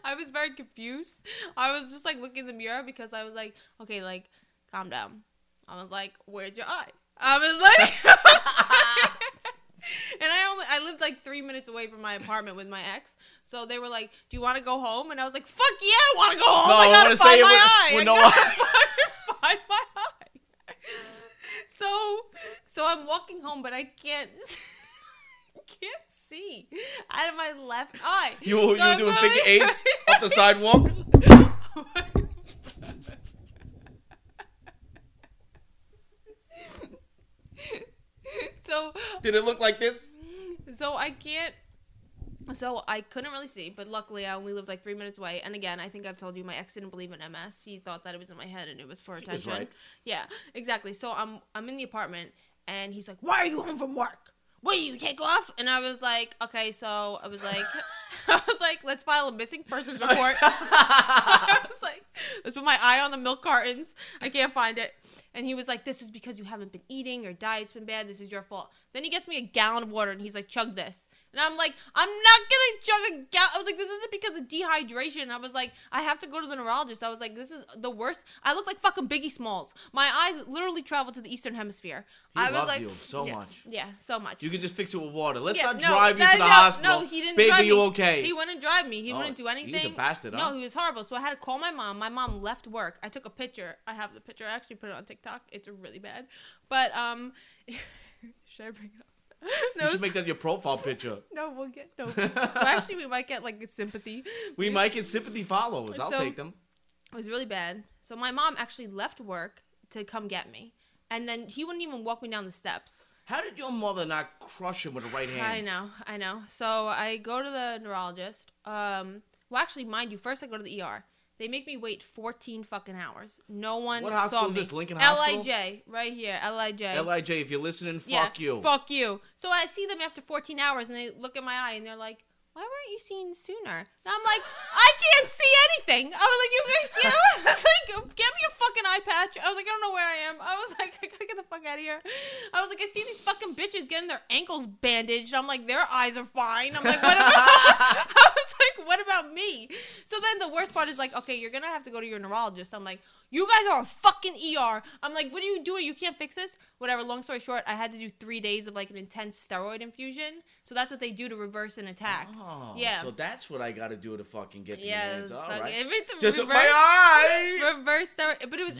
I was very confused. I was just like looking in the mirror because I was like, okay, like, calm down. I was like, where's your eye? I was like, and I lived like 3 minutes away from my apartment with my ex. So they were like, do you want to go home? And I was like, fuck yeah, I want to go home. No, I gotta find my eye. Find my eye. So I'm walking home, but I can't. Can't see out of my left eye. You were doing big eights up the sidewalk. Oh my God. So did it look like this? So I couldn't really see, but luckily I only lived like 3 minutes away. And again, I think I've told you my ex didn't believe in MS. He thought that it was in my head and it was for attention. He was right. Yeah, exactly. So I'm in the apartment and he's like, "Why are you home from work? Will you take off?" And I was like, okay, so I was like, let's file a missing persons report. I was like, let's put my eye on the milk cartons. I can't find it. And he was like, this is because you haven't been eating. Your diet's been bad. This is your fault. Then he gets me a gallon of water, and he's like, chug this. And I'm like, I'm not going to chug a gallon. I was like, this isn't because of dehydration. I was like, I have to go to the neurologist. I was like, this is the worst. I look like fucking Biggie Smalls. My eyes literally travel to the Eastern Hemisphere. He loved you so much. Yeah, so much. You can just fix it with water. Let's not drive you to the hospital. No, he didn't drive me. Baby, you okay? He wouldn't drive me. He wouldn't do anything. He's a bastard, huh? No, he was horrible. So I had to call my mom. My mom left work. I took a picture. I have the picture. I actually put it on TikTok. It's really bad. But, should I bring it up? No, you should make that your profile picture. No, we'll get no. Well, actually, we might get like sympathy. We might get sympathy followers. I'll take them. It was really bad. So my mom actually left work to come get me, and then he wouldn't even walk me down the steps. How did your mother not crush him with the right hand? I know. So I go to the neurologist. Well, actually, mind you, first I go to the ER. They make me wait 14 fucking hours. No one saw me. What hospital is this, Lincoln Hospital? LIJ, right here, LIJ. LIJ, if you're listening, fuck you. Fuck you. So I see them after 14 hours, and they look at my eye, and they're like, why weren't you seen sooner? And I'm like, I can't see anything. I was like, I was like, get me a fucking eye patch. I was like, I don't know where I am. I was like, I gotta get the fuck out of here. I was like, I see these fucking bitches getting their ankles bandaged. I'm like, their eyes are fine. I'm like, what about I was like, what about me? So then the worst part is like, okay, you're gonna have to go to your neurologist. I'm like, you guys are a fucking ER. I'm like, what are you doing? You can't fix this? Whatever, long story short, I had to do 3 days of like an intense steroid infusion. So that's what they do to reverse an attack. Oh, yeah. So that's what I got to do to fucking get to the hands. All right. Everything just reverse, my eye. Reverse steroid. But it was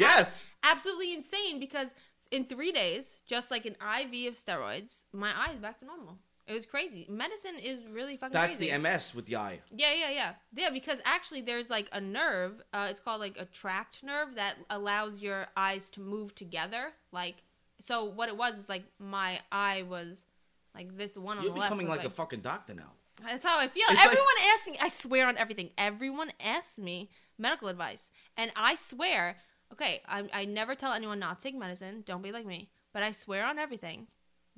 absolutely insane because in 3 days, just like an IV of steroids, my eye is back to normal. It was crazy. Medicine is really fucking crazy. That's the MS with the eye. Yeah, because actually there's like a nerve. It's called like a tract nerve that allows your eyes to move together. Like, so what it was is like my eye was like this one on the left. You're becoming like a fucking doctor now. That's how I feel. It's everyone asks me. I swear on everything. Everyone asks me medical advice. And I swear, okay, I never tell anyone not to take medicine. Don't be like me. But I swear on everything.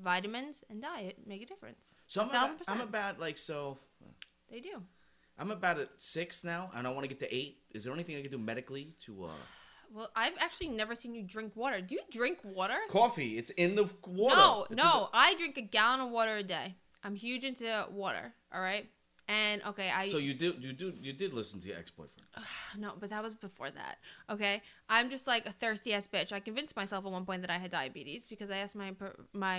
Vitamins and diet make a difference. So I'm about They do. I'm about at 6 now, and I want to get to 8. Is there anything I can do medically to... Well, I've actually never seen you drink water. Do you drink water? Coffee. It's in the water. No. I drink a gallon of water a day. I'm huge into water, all right? And, okay, So you did listen to your ex-boyfriend. No, but that was before that, okay? I'm just like a thirsty-ass bitch. I convinced myself at one point that I had diabetes because I asked my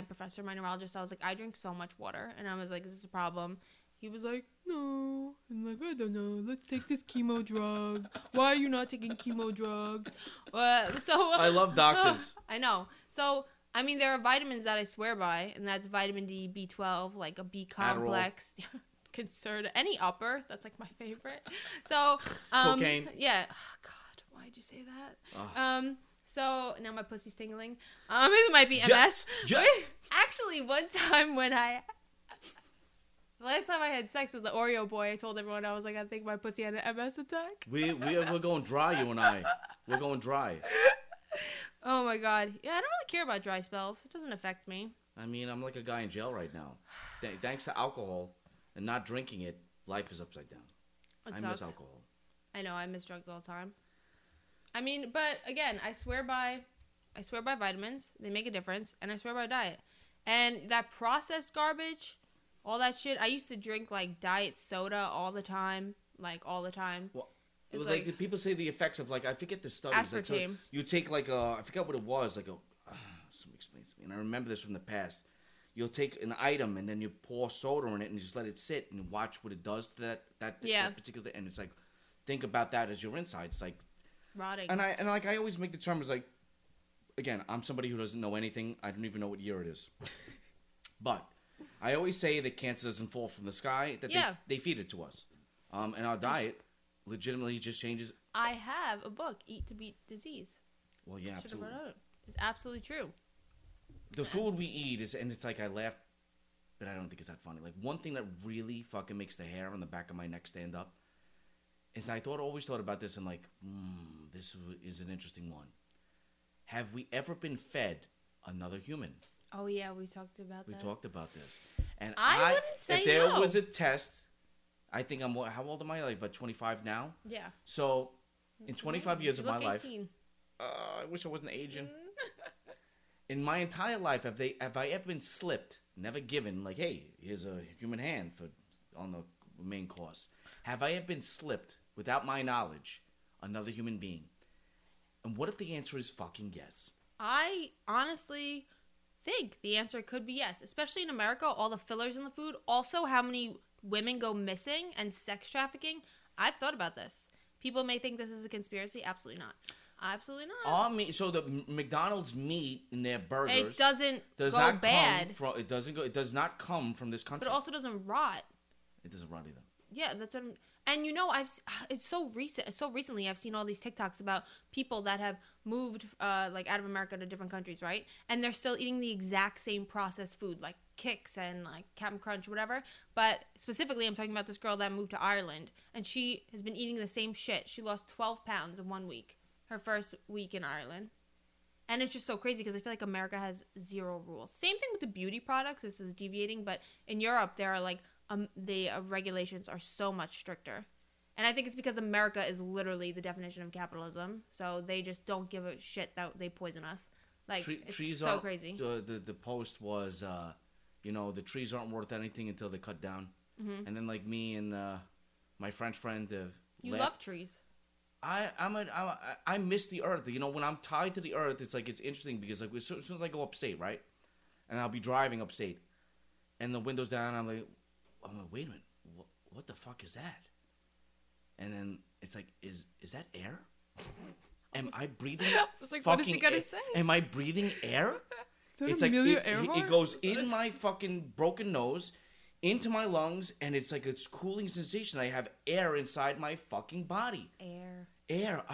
professor, my neurologist, I was like, I drink so much water. And I was like, is this a problem? He was like, no. I'm like, I don't know. Let's take this chemo drug. Why are you not taking chemo drugs? I love doctors. I know. So, I mean, there are vitamins that I swear by, and that's vitamin D, B12, like a B complex. Concerta. Any upper. That's like my favorite. So, cocaine. Yeah. Oh, God, why'd you say that? Oh. So, now my pussy's tingling. It might be MS. Yes. Actually, one time when last time I had sex with the Oreo boy, I told everyone, I was like, I think my pussy had an MS attack. We're going dry, you and I. We're going dry. Oh, my God. Yeah, I don't really care about dry spells. It doesn't affect me. I mean, I'm like a guy in jail right now. Thanks to alcohol and not drinking it, life is upside down. I miss alcohol. I know. I miss drugs all the time. I mean, but again, I swear by vitamins. They make a difference. And I swear by diet. And that processed garbage... all that shit. I used to drink, like, diet soda all the time. Like, all the time. Well, it was like people say the effects of, like, I forget the studies. Aspartame. Like, you take, like, I forgot what it was. Like, somebody explains to me. And I remember this from the past. You'll take an item, and then you pour soda in it, and you just let it sit and watch what it does to that particular... And it's like, think about that as your inside. It's like... rotting. And I always make the term. It's like, again, I'm somebody who doesn't know anything. I don't even know what year it is. But... I always say that cancer doesn't fall from the sky, that they feed it to us. And our diet legitimately just changes. I have a book, Eat to Beat Disease. Well, yeah, absolutely. It's absolutely true. The food we eat is, and it's like I laugh, but I don't think it's that funny. Like one thing that really fucking makes the hair on the back of my neck stand up is I always thought about this and like, this is an interesting one. Have we ever been fed another human? Oh, yeah, we talked about that. We talked about this. And I wouldn't say no. If there was a test, I think I'm... how old am I? Like, about 25 now? Yeah. So, in 25 years of my life... I wish I wasn't aging. In my entire life, have I ever been slipped, never given, like, hey, here's a human hand on the main course. Have I ever been slipped, without my knowledge, another human being? And what if the answer is fucking yes? I honestly... think the answer could be yes, especially in America, all the fillers in the food. Also, how many women go missing and sex trafficking. I've thought about this. People may think this is a conspiracy. Absolutely not. Absolutely not. So the McDonald's meat in their burgers does not come from this country. But it also doesn't rot. It doesn't rot either. Yeah, that's what I'm, and you know recently I've seen all these TikToks about people that have moved like out of America to different countries, right? And they're still eating the exact same processed food, like Kix and like Captain Crunch, whatever. But specifically, I'm talking about this girl that moved to Ireland, and she has been eating the same shit. She lost 12 pounds in 1 week, her first week in Ireland, and it's just so crazy because I feel like America has zero rules. Same thing with the beauty products. This is deviating, but in Europe there are like. The regulations are so much stricter. And I think it's because America is literally the definition of capitalism. So they just don't give a shit that they poison us. Like, trees so crazy. The post was, the trees aren't worth anything until they're cut down. Mm-hmm. And then, like, me and my French friend... You love trees. I miss the earth. You know, when I'm tied to the earth, it's like, it's interesting because, like, as soon as I go upstate, right? And I'll be driving upstate. And the window's down, I'm like, wait a minute, what the fuck is that? And then it's like, is that air? Am I breathing? It's like, what is he gonna say? Am I breathing air? It's like it goes in my fucking broken nose, into my lungs, and it's like it's cooling sensation. I have air inside my fucking body. Air.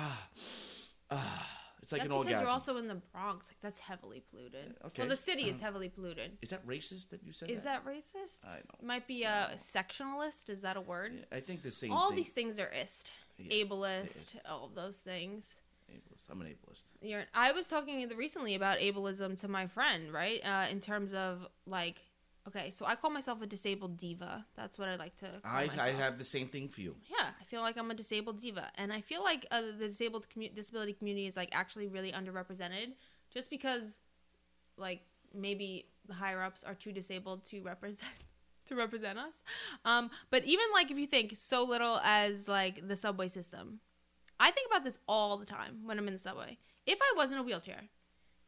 It's It's like that's an orgasm. Because you're also in the Bronx. Like, that's heavily polluted. Okay. Well, the city is heavily polluted. Is that racist that you said that? Is that racist? I don't know. Might be a sectionalist. Is that a word? Yeah, I think the same thing. All these things are ist. Yeah, ableist. All of those things. Ableist. I'm an ableist. I was talking recently about ableism to my friend, right? In terms of, like, okay, so I call myself a disabled diva. That's what I like to call myself. I have the same thing for you. Yeah, I feel like I'm a disabled diva. And I feel like the disabled disability community is, like, actually really underrepresented just because, like, maybe the higher-ups are too disabled to represent us. But even, like, if you think so little as, like, the subway system. I think about this all the time when I'm in the subway. If I was in a wheelchair,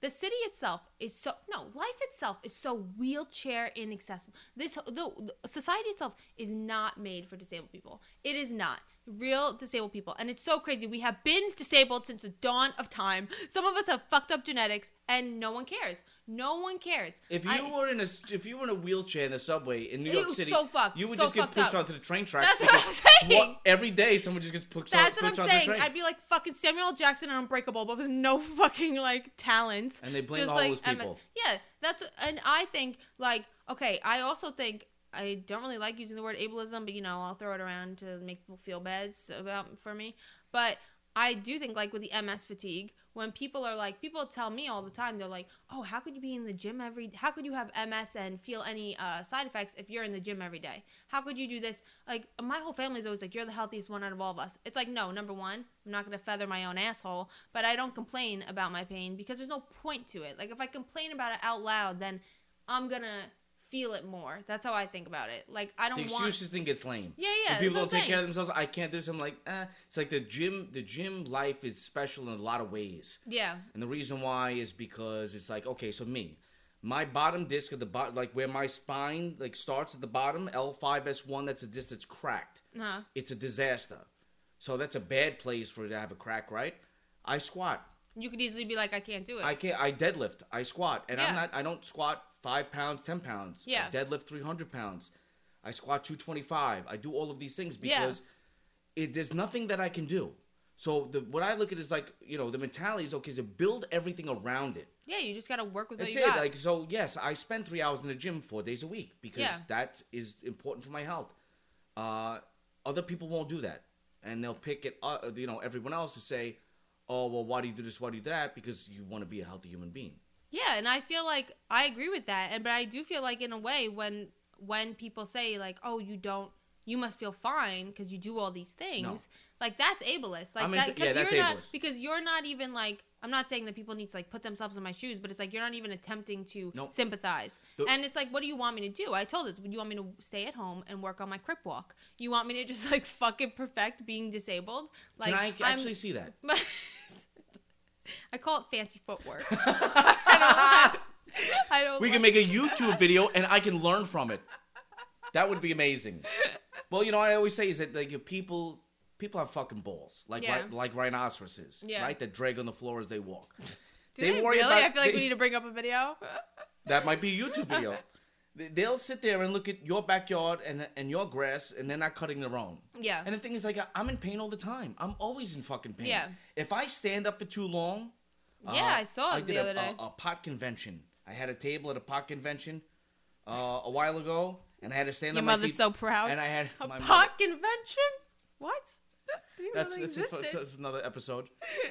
the city itself is so... No, life itself is so wheelchair inaccessible. The society itself is not made for disabled people. It is not. Real disabled people. And it's so crazy. We have been disabled since the dawn of time. Some of us have fucked up genetics, and no one cares. No one cares. If you were in a wheelchair in the subway in New York City, so fucked, you would so just get pushed onto the train tracks. That's what I'm saying. Every day, someone just gets pushed onto the train. That's what I'm saying. I'd be like fucking Samuel L. Jackson and Unbreakable, but with no fucking like talents. And they blame all those people. Yeah, and I think like okay. I also think. I don't really like using the word ableism, but, you know, I'll throw it around to make people feel bad for me. But I do think, like, with the MS fatigue, when people are like – people tell me all the time, they're like, oh, how could you be in the gym every – how could you have MS and feel any side effects if you're in the gym every day? How could you do this? Like, my whole family is always like, you're the healthiest one out of all of us. It's like, no, number one, I'm not going to feather my own asshole, but I don't complain about my pain because there's no point to it. Like, if I complain about it out loud, then I'm going to – feel it more. That's how I think about it. Like, I don't want... The excuses thing gets lame. Yeah, yeah. When people don't take care of themselves. I can't do this. I'm like, eh. It's like the gym life is special in a lot of ways. Yeah. And the reason why is because it's like, okay, so me. My bottom disc of the bottom, like where my spine like starts at the bottom, L5S1, that's a disc that's cracked. Uh-huh. It's a disaster. So that's a bad place for it to have a crack, right? I squat. You could easily be like, I can't do it. I can't. I deadlift. I squat. And yeah. I don't squat 5 pounds, 10 pounds. Yeah. I deadlift 300 pounds. I squat 225. I do all of these things because there's nothing that I can do. So what I look at is like, you know, the mentality is okay to build everything around it. Yeah, you just got to work with what you got. Like, so yes, I spend 3 hours in the gym 4 days a week because that is important for my health. Other people won't do that, and they'll pick at you know everyone else to say, oh well, why do you do this? Why do you do that? Because you want to be a healthy human being. Yeah, and I feel like I agree with that, but I do feel like in a way when people say like, "Oh, you must feel fine because you do all these things," like that's ableist. Like that's ableist because you're not even like. I'm not saying that people need to like put themselves in my shoes, but it's like you're not even attempting to sympathize. And it's like, what do you want me to do? I told this. You want me to stay at home and work on my crip walk? You want me to just like fucking perfect being disabled? Like, can I actually see that? I call it fancy footwork. We can make a YouTube video and I can learn from it. That would be amazing. Well, you know, I always say is that like people have fucking balls, like rhinoceroses, right? That drag on the floor as they walk. They worry really? About, I feel like we need to bring up a video. That might be a YouTube video. They'll sit there and look at your backyard and your grass, and they're not cutting their own. Yeah. And the thing is, like, I'm in pain all the time. I'm always in fucking pain. Yeah. If I stand up for too long. I saw it the other day. A pot convention. I had a table at a pot convention a while ago, and I had to stand up. Your mother's so proud. And I had a pot convention. What? That's another episode.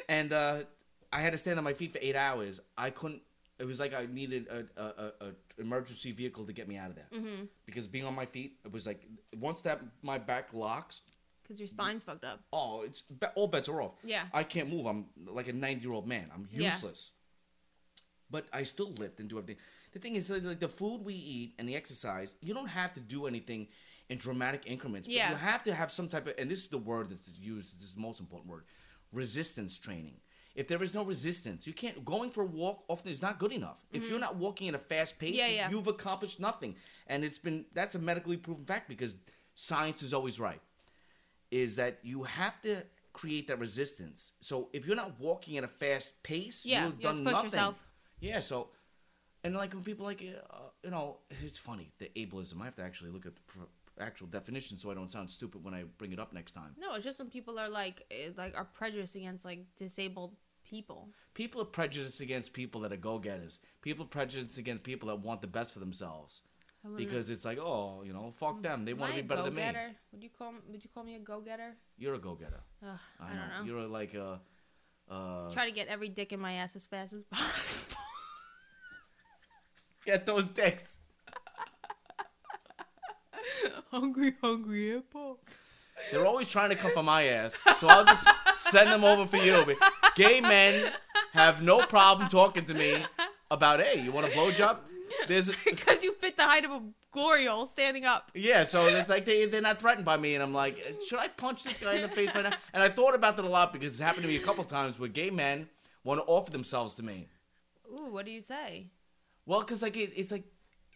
And I had to stand on my feet for 8 hours. I couldn't. It was like I needed an emergency vehicle to get me out of there. Mm-hmm. Because being on my feet, it was like, once that my back locks. Because your spine's fucked up. Oh, it's all bets are off. Yeah. I can't move. I'm like a 90-year-old man. I'm useless. Yeah. But I still lift and do everything. The thing is, like the food we eat and the exercise, you don't have to do anything in dramatic increments. But you have to have some type of, and this is the word that's used, this is the most important word, resistance training. If there is no resistance, you can't. Going for a walk often is not good enough. Mm-hmm. If you're not walking at a fast pace, you've accomplished nothing. And that's a medically proven fact because science is always right. Is that you have to create that resistance. So if you're not walking at a fast pace, you've done nothing. Push yourself. Yeah. So, and like when people like, you know, it's funny the ableism. I have to actually look at the actual definition so I don't sound stupid when I bring it up next time. No, it's just when people are like are prejudiced against like disabled people. People are prejudiced against people that are go-getters. People are prejudiced against people that want the best for themselves. Because it's like, oh, you know, fuck them. They want to be better than me. Would you call me a go-getter? You're a go-getter. Ugh, I don't know. You're like a... try to get every dick in my ass as fast as possible. Get those dicks. Hungry apple. They're always trying to come for my ass, so I'll just send them over for you. Gay men have no problem talking to me about, hey, you want a blowjob? Because you fit the height of a glory hole standing up. Yeah, so it's like they're not threatened by me, and I'm like, should I punch this guy in the face right now? And I thought about that a lot because it's happened to me a couple times where gay men want to offer themselves to me. Ooh, what do you say? Well, because like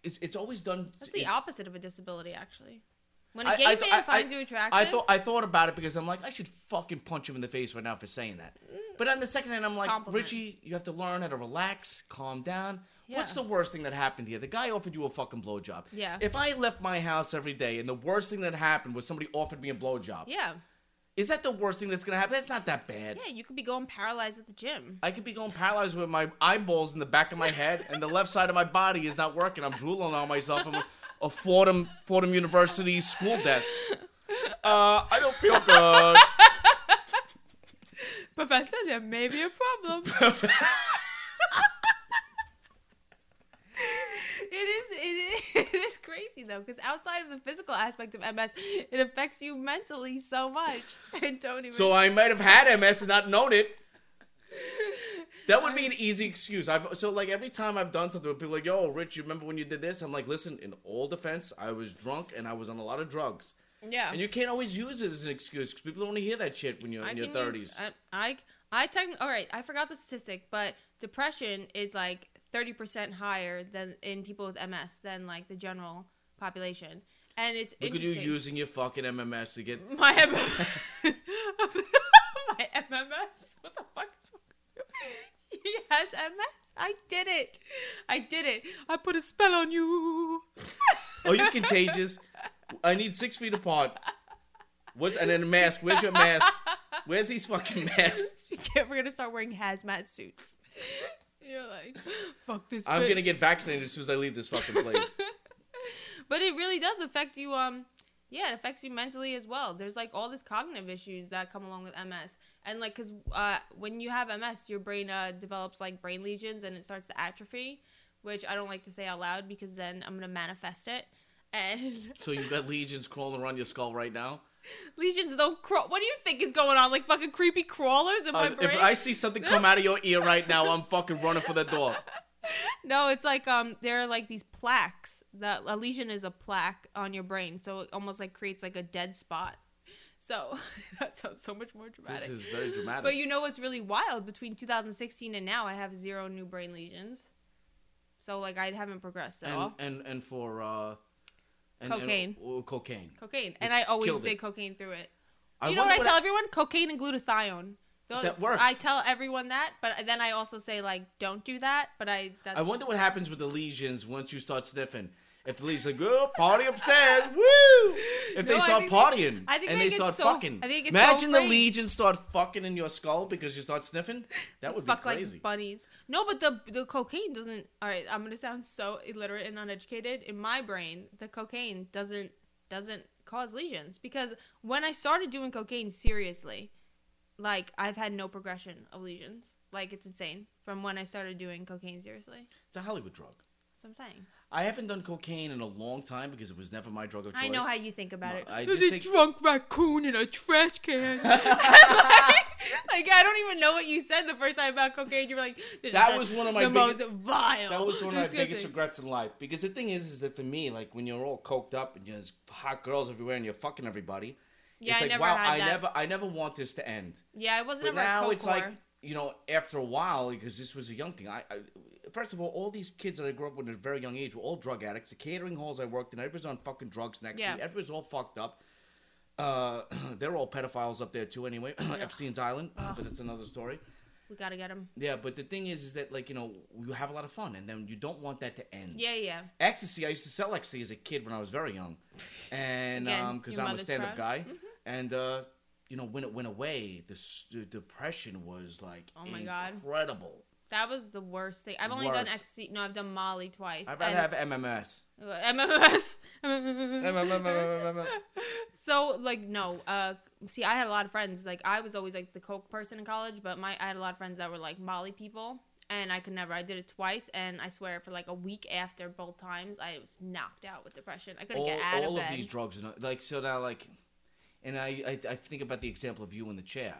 it's always done. That's the opposite of a disability, actually. When a gay man finds you attractive, I thought about it because I'm like, I should fucking punch him in the face right now for saying that. But on the second hand, I'm like, Richie, you have to learn how to relax, calm down. Yeah. What's the worst thing that happened here? The guy offered you a fucking blowjob. Yeah. If I left my house every day and the worst thing that happened was somebody offered me a blowjob. Yeah. Is that the worst thing that's going to happen? That's not that bad. Yeah, you could be going paralyzed at the gym. I could be going paralyzed with my eyeballs in the back of my head and the left side of my body is not working. I'm drooling on myself. I'm a Fordham University school desk. I don't feel good. Professor, there may be a problem. It is crazy, though, because outside of the physical aspect of MS, it affects you mentally so much. So I might have had MS and not known it. That would be an easy excuse. So every time I've done something, people are like, yo, Rich, you remember when you did this? I'm like, listen, in all defense, I was drunk and I was on a lot of drugs. Yeah. And you can't always use it as an excuse because people only hear that shit when you're in your 30s. All right, I forgot the statistic, but depression is like 30% higher than in people with MS than like the general population. And it's look at you using your fucking MMS to get my MMS. My MMS. What the fuck is wrong? He has MS. I did it. I put a spell on you. Are you contagious? I need 6 feet apart. And then a mask. Where's your mask? Where's these fucking masks? We're going to start wearing hazmat suits. You're like, fuck this bitch. I'm going to get vaccinated as soon as I leave this fucking place. But it really does affect you. Yeah, it affects you mentally as well. There's like all these cognitive issues that come along with MS. And like, because when you have MS, your brain develops like brain lesions and it starts to atrophy, which I don't like to say out loud because then I'm going to manifest it. And so you've got lesions crawling around your skull right now? Lesions don't crawl. What do you think is going on? Like fucking creepy crawlers in my brain? If I see something come out of your ear right now, I'm fucking running for the door. No, it's like there are like these plaques. A lesion is a plaque on your brain, so it almost like creates like a dead spot. So that sounds so much more dramatic. This is very dramatic. But you know what's really wild? Between 2016 and now, I have 0 new brain lesions. So like I haven't progressed at all. And for... Cocaine. And I always did cocaine through it. You know what I tell everyone? Cocaine and glutathione. That works. I tell everyone that, but then I also say, like, don't do that. I wonder what happens with the lesions once you start sniffing. If the lesions are like, oh, party upstairs, woo! If they start partying and they start fucking. Imagine the lesions start fucking in your skull because you start sniffing. That would be crazy. Fuck like bunnies. No, but the cocaine doesn't... All right, I'm going to sound so illiterate and uneducated. In my brain, the cocaine doesn't cause lesions. Because when I started doing cocaine seriously, like, I've had no progression of lesions. Like, it's insane from when I started doing cocaine seriously. It's a Hollywood drug. That's what I'm saying. I haven't done cocaine in a long time because it was never my drug of choice. I know how you think about it. I just think... drunk raccoon in a trash can. like, I don't even know what you said the first time about cocaine. You were like, that was one of my biggest regrets in life. Because the thing is that for me, like, when you're all coked up and there's hot girls everywhere and you're fucking everybody, yeah, it's like, wow, I never want this to end. Yeah, it wasn't ever a coke now it's like, you know, after a while, because this was a young thing, first of all these kids that I grew up with at a very young age were all drug addicts. The catering halls I worked in, everybody's on fucking drugs next to you. Everybody's all fucked up. They're all pedophiles up there too anyway. Epstein's Island, but that's another story. We got to get them. Yeah, but the thing is that, like, you know, you have a lot of fun, and then you don't want that to end. Yeah, yeah. Ecstasy, I used to sell ecstasy as a kid when I was very young. And because I'm a stand-up guy. Mm-hmm. And you know, when it went away, the depression was like incredible. That was the worst thing. I've only done ecstasy. No, I've done Molly twice. I'd rather have MMS. MMS. So, like, no. See, I had a lot of friends. Like, I was always, like, the coke person in college, but I had a lot of friends that were, like, Molly people, and I could never. I did it twice, and I swear for, like, a week after both times, I was knocked out with depression. I couldn't get out of bed. All of these drugs. Like, so now, like, and I think about the example of you in the chair.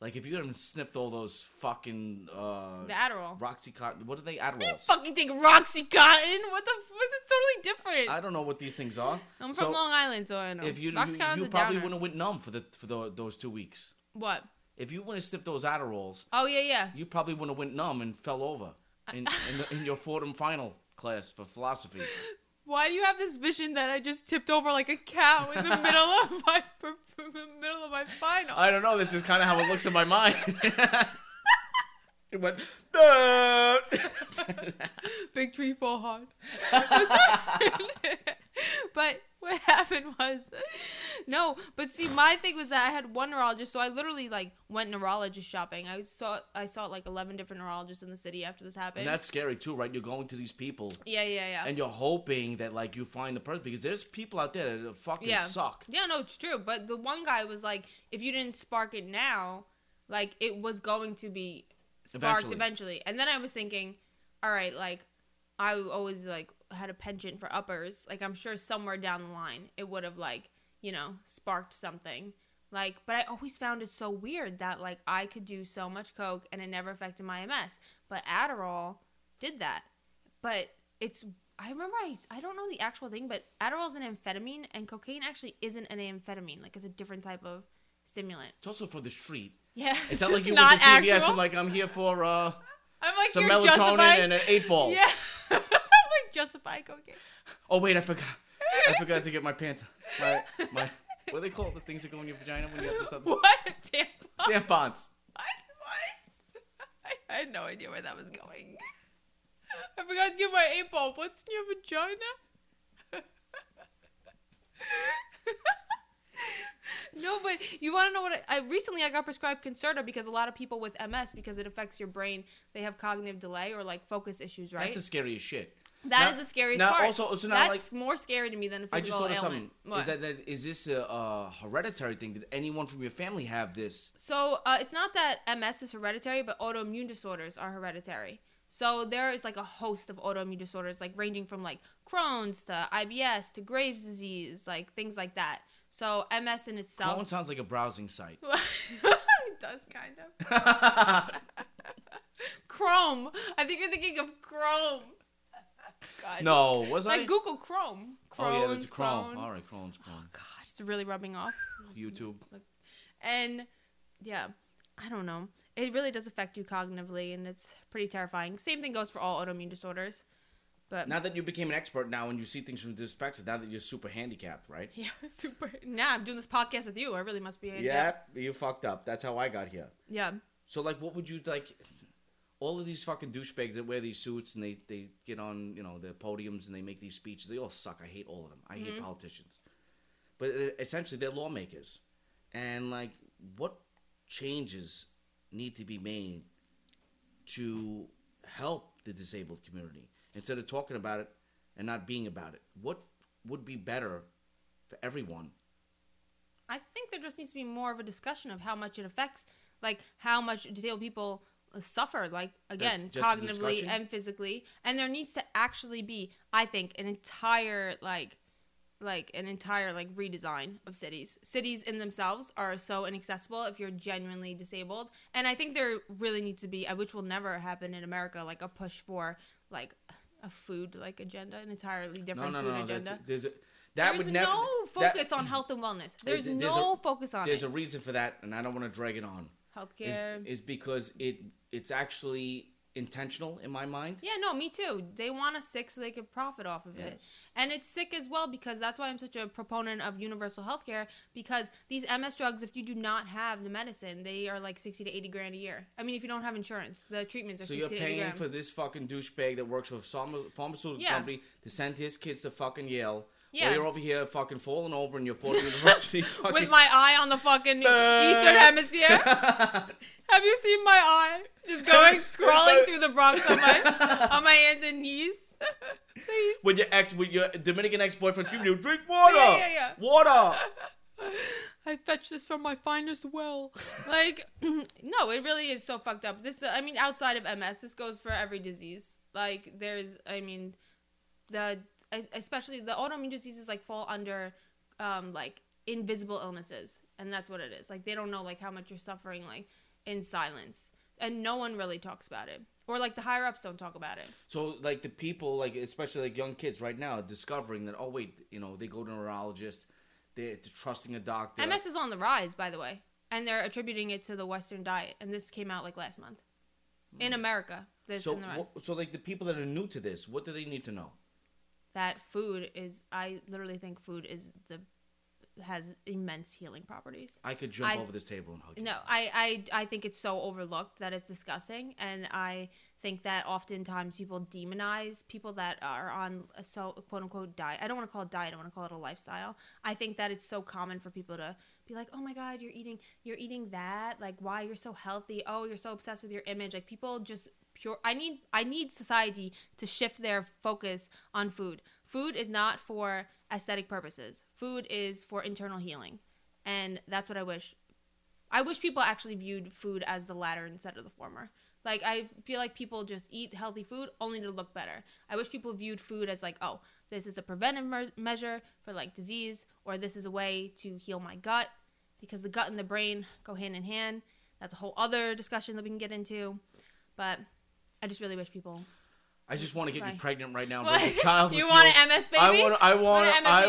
Like, if you hadn't sniffed all those fucking... the Adderall. Roxycontin. What are they? Adderalls. I didn't fucking take Roxycontin. What the... It's totally different. I don't know what these things are. I'm from Long Island, so I know. If you probably wouldn't have went numb for those 2 weeks. What? If you wouldn't have sniffed those Adderalls... Oh, yeah, yeah. You probably wouldn't have went numb and fell over in your Fordham final class for philosophy. Why do you have this vision that I just tipped over like a cow in the middle of my final? I don't know. That's just kind of how it looks in my mind. It went, no. Big tree fall hard. But what happened was, no. But see, my thing was that I had one neurologist, so I literally like went neurologist shopping. I saw like 11 different neurologists in the city after this happened. And that's scary too, right? You're going to these people. Yeah. And you're hoping that like you find the person because there's people out there that fucking suck. Yeah, no, it's true. But the one guy was like, if you didn't spark it now, like it was going to be sparked eventually. And then I was thinking, all right, like I always like had a penchant for uppers. Like I'm sure somewhere down the line it would have like, you know, sparked something. Like, but I always found it so weird that like I could do so much coke and it never affected my MS. But Adderall did that. But I don't know the actual thing, but Adderall is an amphetamine and cocaine actually isn't an amphetamine. Like it's a different type of stimulant. It's also for the street. Yeah. It's not like you went to CVS and like I'm here for I'm like, some melatonin and an 8-ball. Yeah. Justify cocaine. Oh wait, I forgot to get my pants. My what do they call the things that go in your vagina when you have to stuff? What? Tampons. What? I had no idea where that was going. I forgot to get my 8-ball. What's in your vagina? No, but you want to know what I recently I got prescribed Concerta because a lot of people with MS, because it affects your brain, they have cognitive delay or like focus issues, right? That's the scariest shit. That is the scariest part. Also now, that's like, more scary to me than a physical ailment. I just thought of something. Is this a hereditary thing? Did anyone from your family have this? So it's not that MS is hereditary, but autoimmune disorders are hereditary. So there is like a host of autoimmune disorders, like ranging from like Crohn's to IBS to Graves' disease, like things like that. So MS in itself. Crohn's sounds like a browsing site. It does kind of. Chrome. I think you're thinking of Chrome. God. No, was I? Like Google Chrome. Crohn's, oh, yeah, that's Chrome. All right, Chrome. Oh, God, it's really rubbing off. YouTube. And, yeah, I don't know. It really does affect you cognitively, and it's pretty terrifying. Same thing goes for all autoimmune disorders. But now that you became an expert now and you see things from this perspective, now that you're super handicapped, right? Yeah, super. Now I'm doing this podcast with you. I really must be handicapped. Yeah, you fucked up. That's how I got here. Yeah. So, like, what would you, like... All of these fucking douchebags that wear these suits and they get on, you know, their podiums and they make these speeches. They all suck. I hate all of them. I hate politicians. But essentially, they're lawmakers. And, like, what changes need to be made to help the disabled community? Instead of talking about it and not being about it, what would be better for everyone? I think there just needs to be more of a discussion of how much it affects, like, how much disabled people... suffer, like, again, cognitively and physically, and there needs to actually be, I think, an entire redesign of cities. Cities in themselves are so inaccessible if you're genuinely disabled, and I think there really needs to be, which will never happen in America, like a push for like a food like agenda, an entirely different food agenda. There's no focus on health and wellness. There's a reason for that, and I don't want to drag it on. Healthcare is because it's actually intentional in my mind. Yeah, no, me too. They want us sick so they can profit off of it. And it's sick as well because that's why I'm such a proponent of universal healthcare, because these MS drugs, if you do not have the medicine, they are like 60 to 80 grand a year. I mean, if you don't have insurance, the treatments are 60 to 80 grand. So you're paying for this fucking douchebag that works for a pharmaceutical company to send his kids to fucking Yale. Yeah. Well, you're over here fucking falling over in your Fordham University. Fucking... With my eye on the fucking Eastern Hemisphere. Have you seen my eye? Just going, crawling through the Bronx on my hands and knees. Please. With your Dominican ex-boyfriend, you drink water. Yeah. Water. I fetched this from my finest well. Like, no, it really is so fucked up. This, I mean, outside of MS, this goes for every disease. Like, there's, I mean, especially the autoimmune diseases, like, fall under, like, invisible illnesses. And that's what it is. Like, they don't know, like, how much you're suffering, like, in silence. And no one really talks about it. Or, like, the higher-ups don't talk about it. So, like, the people, like, especially, like, young kids right now are discovering that, oh, wait, you know, they go to a neurologist. They're trusting a doctor. MS is on the rise, by the way. And they're attributing it to the Western diet. And this came out, like, last month. In America. So, like, the people that are new to this, what do they need to know? That food is... I literally think food is has immense healing properties. I could jump over this table and hug you. No, I think it's so overlooked that it's disgusting. And I think that oftentimes people demonize people that are on a quote-unquote diet. I don't want to call it diet. I want to call it a lifestyle. I think that it's so common for people to be like, oh, my God, you're eating that. Like, why? You're so healthy. Oh, you're so obsessed with your image. Like, people just... I need society to shift their focus on food. Food is not for aesthetic purposes. Food is for internal healing. And that's what I wish. I wish people actually viewed food as the latter instead of the former. Like, I feel like people just eat healthy food only to look better. I wish people viewed food as like, oh, this is a preventive measure for like disease, or this is a way to heal my gut, because the gut and the brain go hand in hand. That's a whole other discussion that we can get into. But... I just really wish people... I just want to get you pregnant right now and raise a child with you. You want an MS baby? I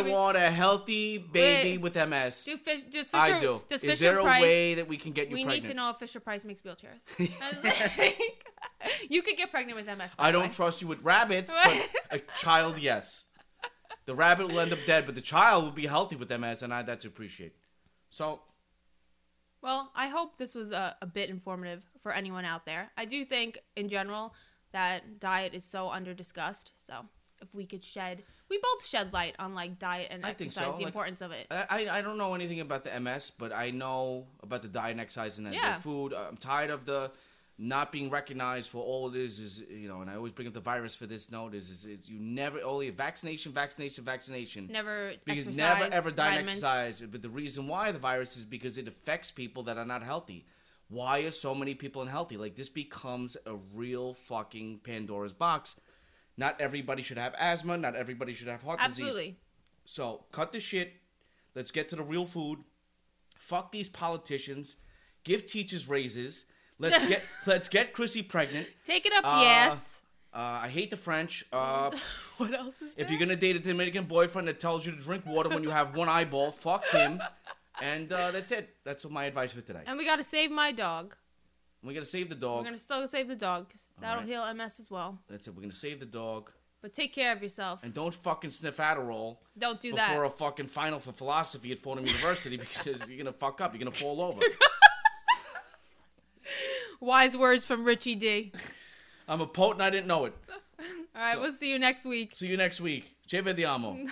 want a healthy baby with MS. Do Fisher. Is there a way that we can get you pregnant? We need to know if Fisher Price makes wheelchairs. You could get pregnant with MS. I don't trust you with rabbits, but a child, yes. The rabbit will end up dead, but the child will be healthy with MS, and that's appreciated. So... Well, I hope this was a bit informative for anyone out there. I do think, in general, that diet is so under-discussed. So if we could we both shed light on like diet and exercise, the importance of it. I don't know anything about the MS, but I know about the diet and exercise and the food. I'm tired of the not being recognized for all it is, you know, and I always bring up the virus for this note, is you never, only vaccination. Never because exercise. Because never, ever diet and exercise. But the reason why the virus is because it affects people that are not healthy. Why are so many people unhealthy? Like, this becomes a real fucking Pandora's box. Not everybody should have asthma. Not everybody should have heart disease. Absolutely. So, cut the shit. Let's get to the real food. Fuck these politicians. Give teachers raises. Let's get Chrissy pregnant. Take it up, yes. I hate the French. What else is there? If you're going to date a Dominican boyfriend that tells you to drink water when you have one eyeball, fuck him. And that's it. That's my advice for today. And we got to save my dog. We're going to save the dog. We're going to still save the dog. That'll heal MS as well. That's it. We're going to save the dog. But take care of yourself. And don't fucking sniff Adderall. Don't do that. Before a fucking final for philosophy at Fordham University, because you're going to fuck up. You're going to fall over. Wise words from Richie D. I'm a poet and I didn't know it. All right, so, we'll see you next week. Ci vediamo.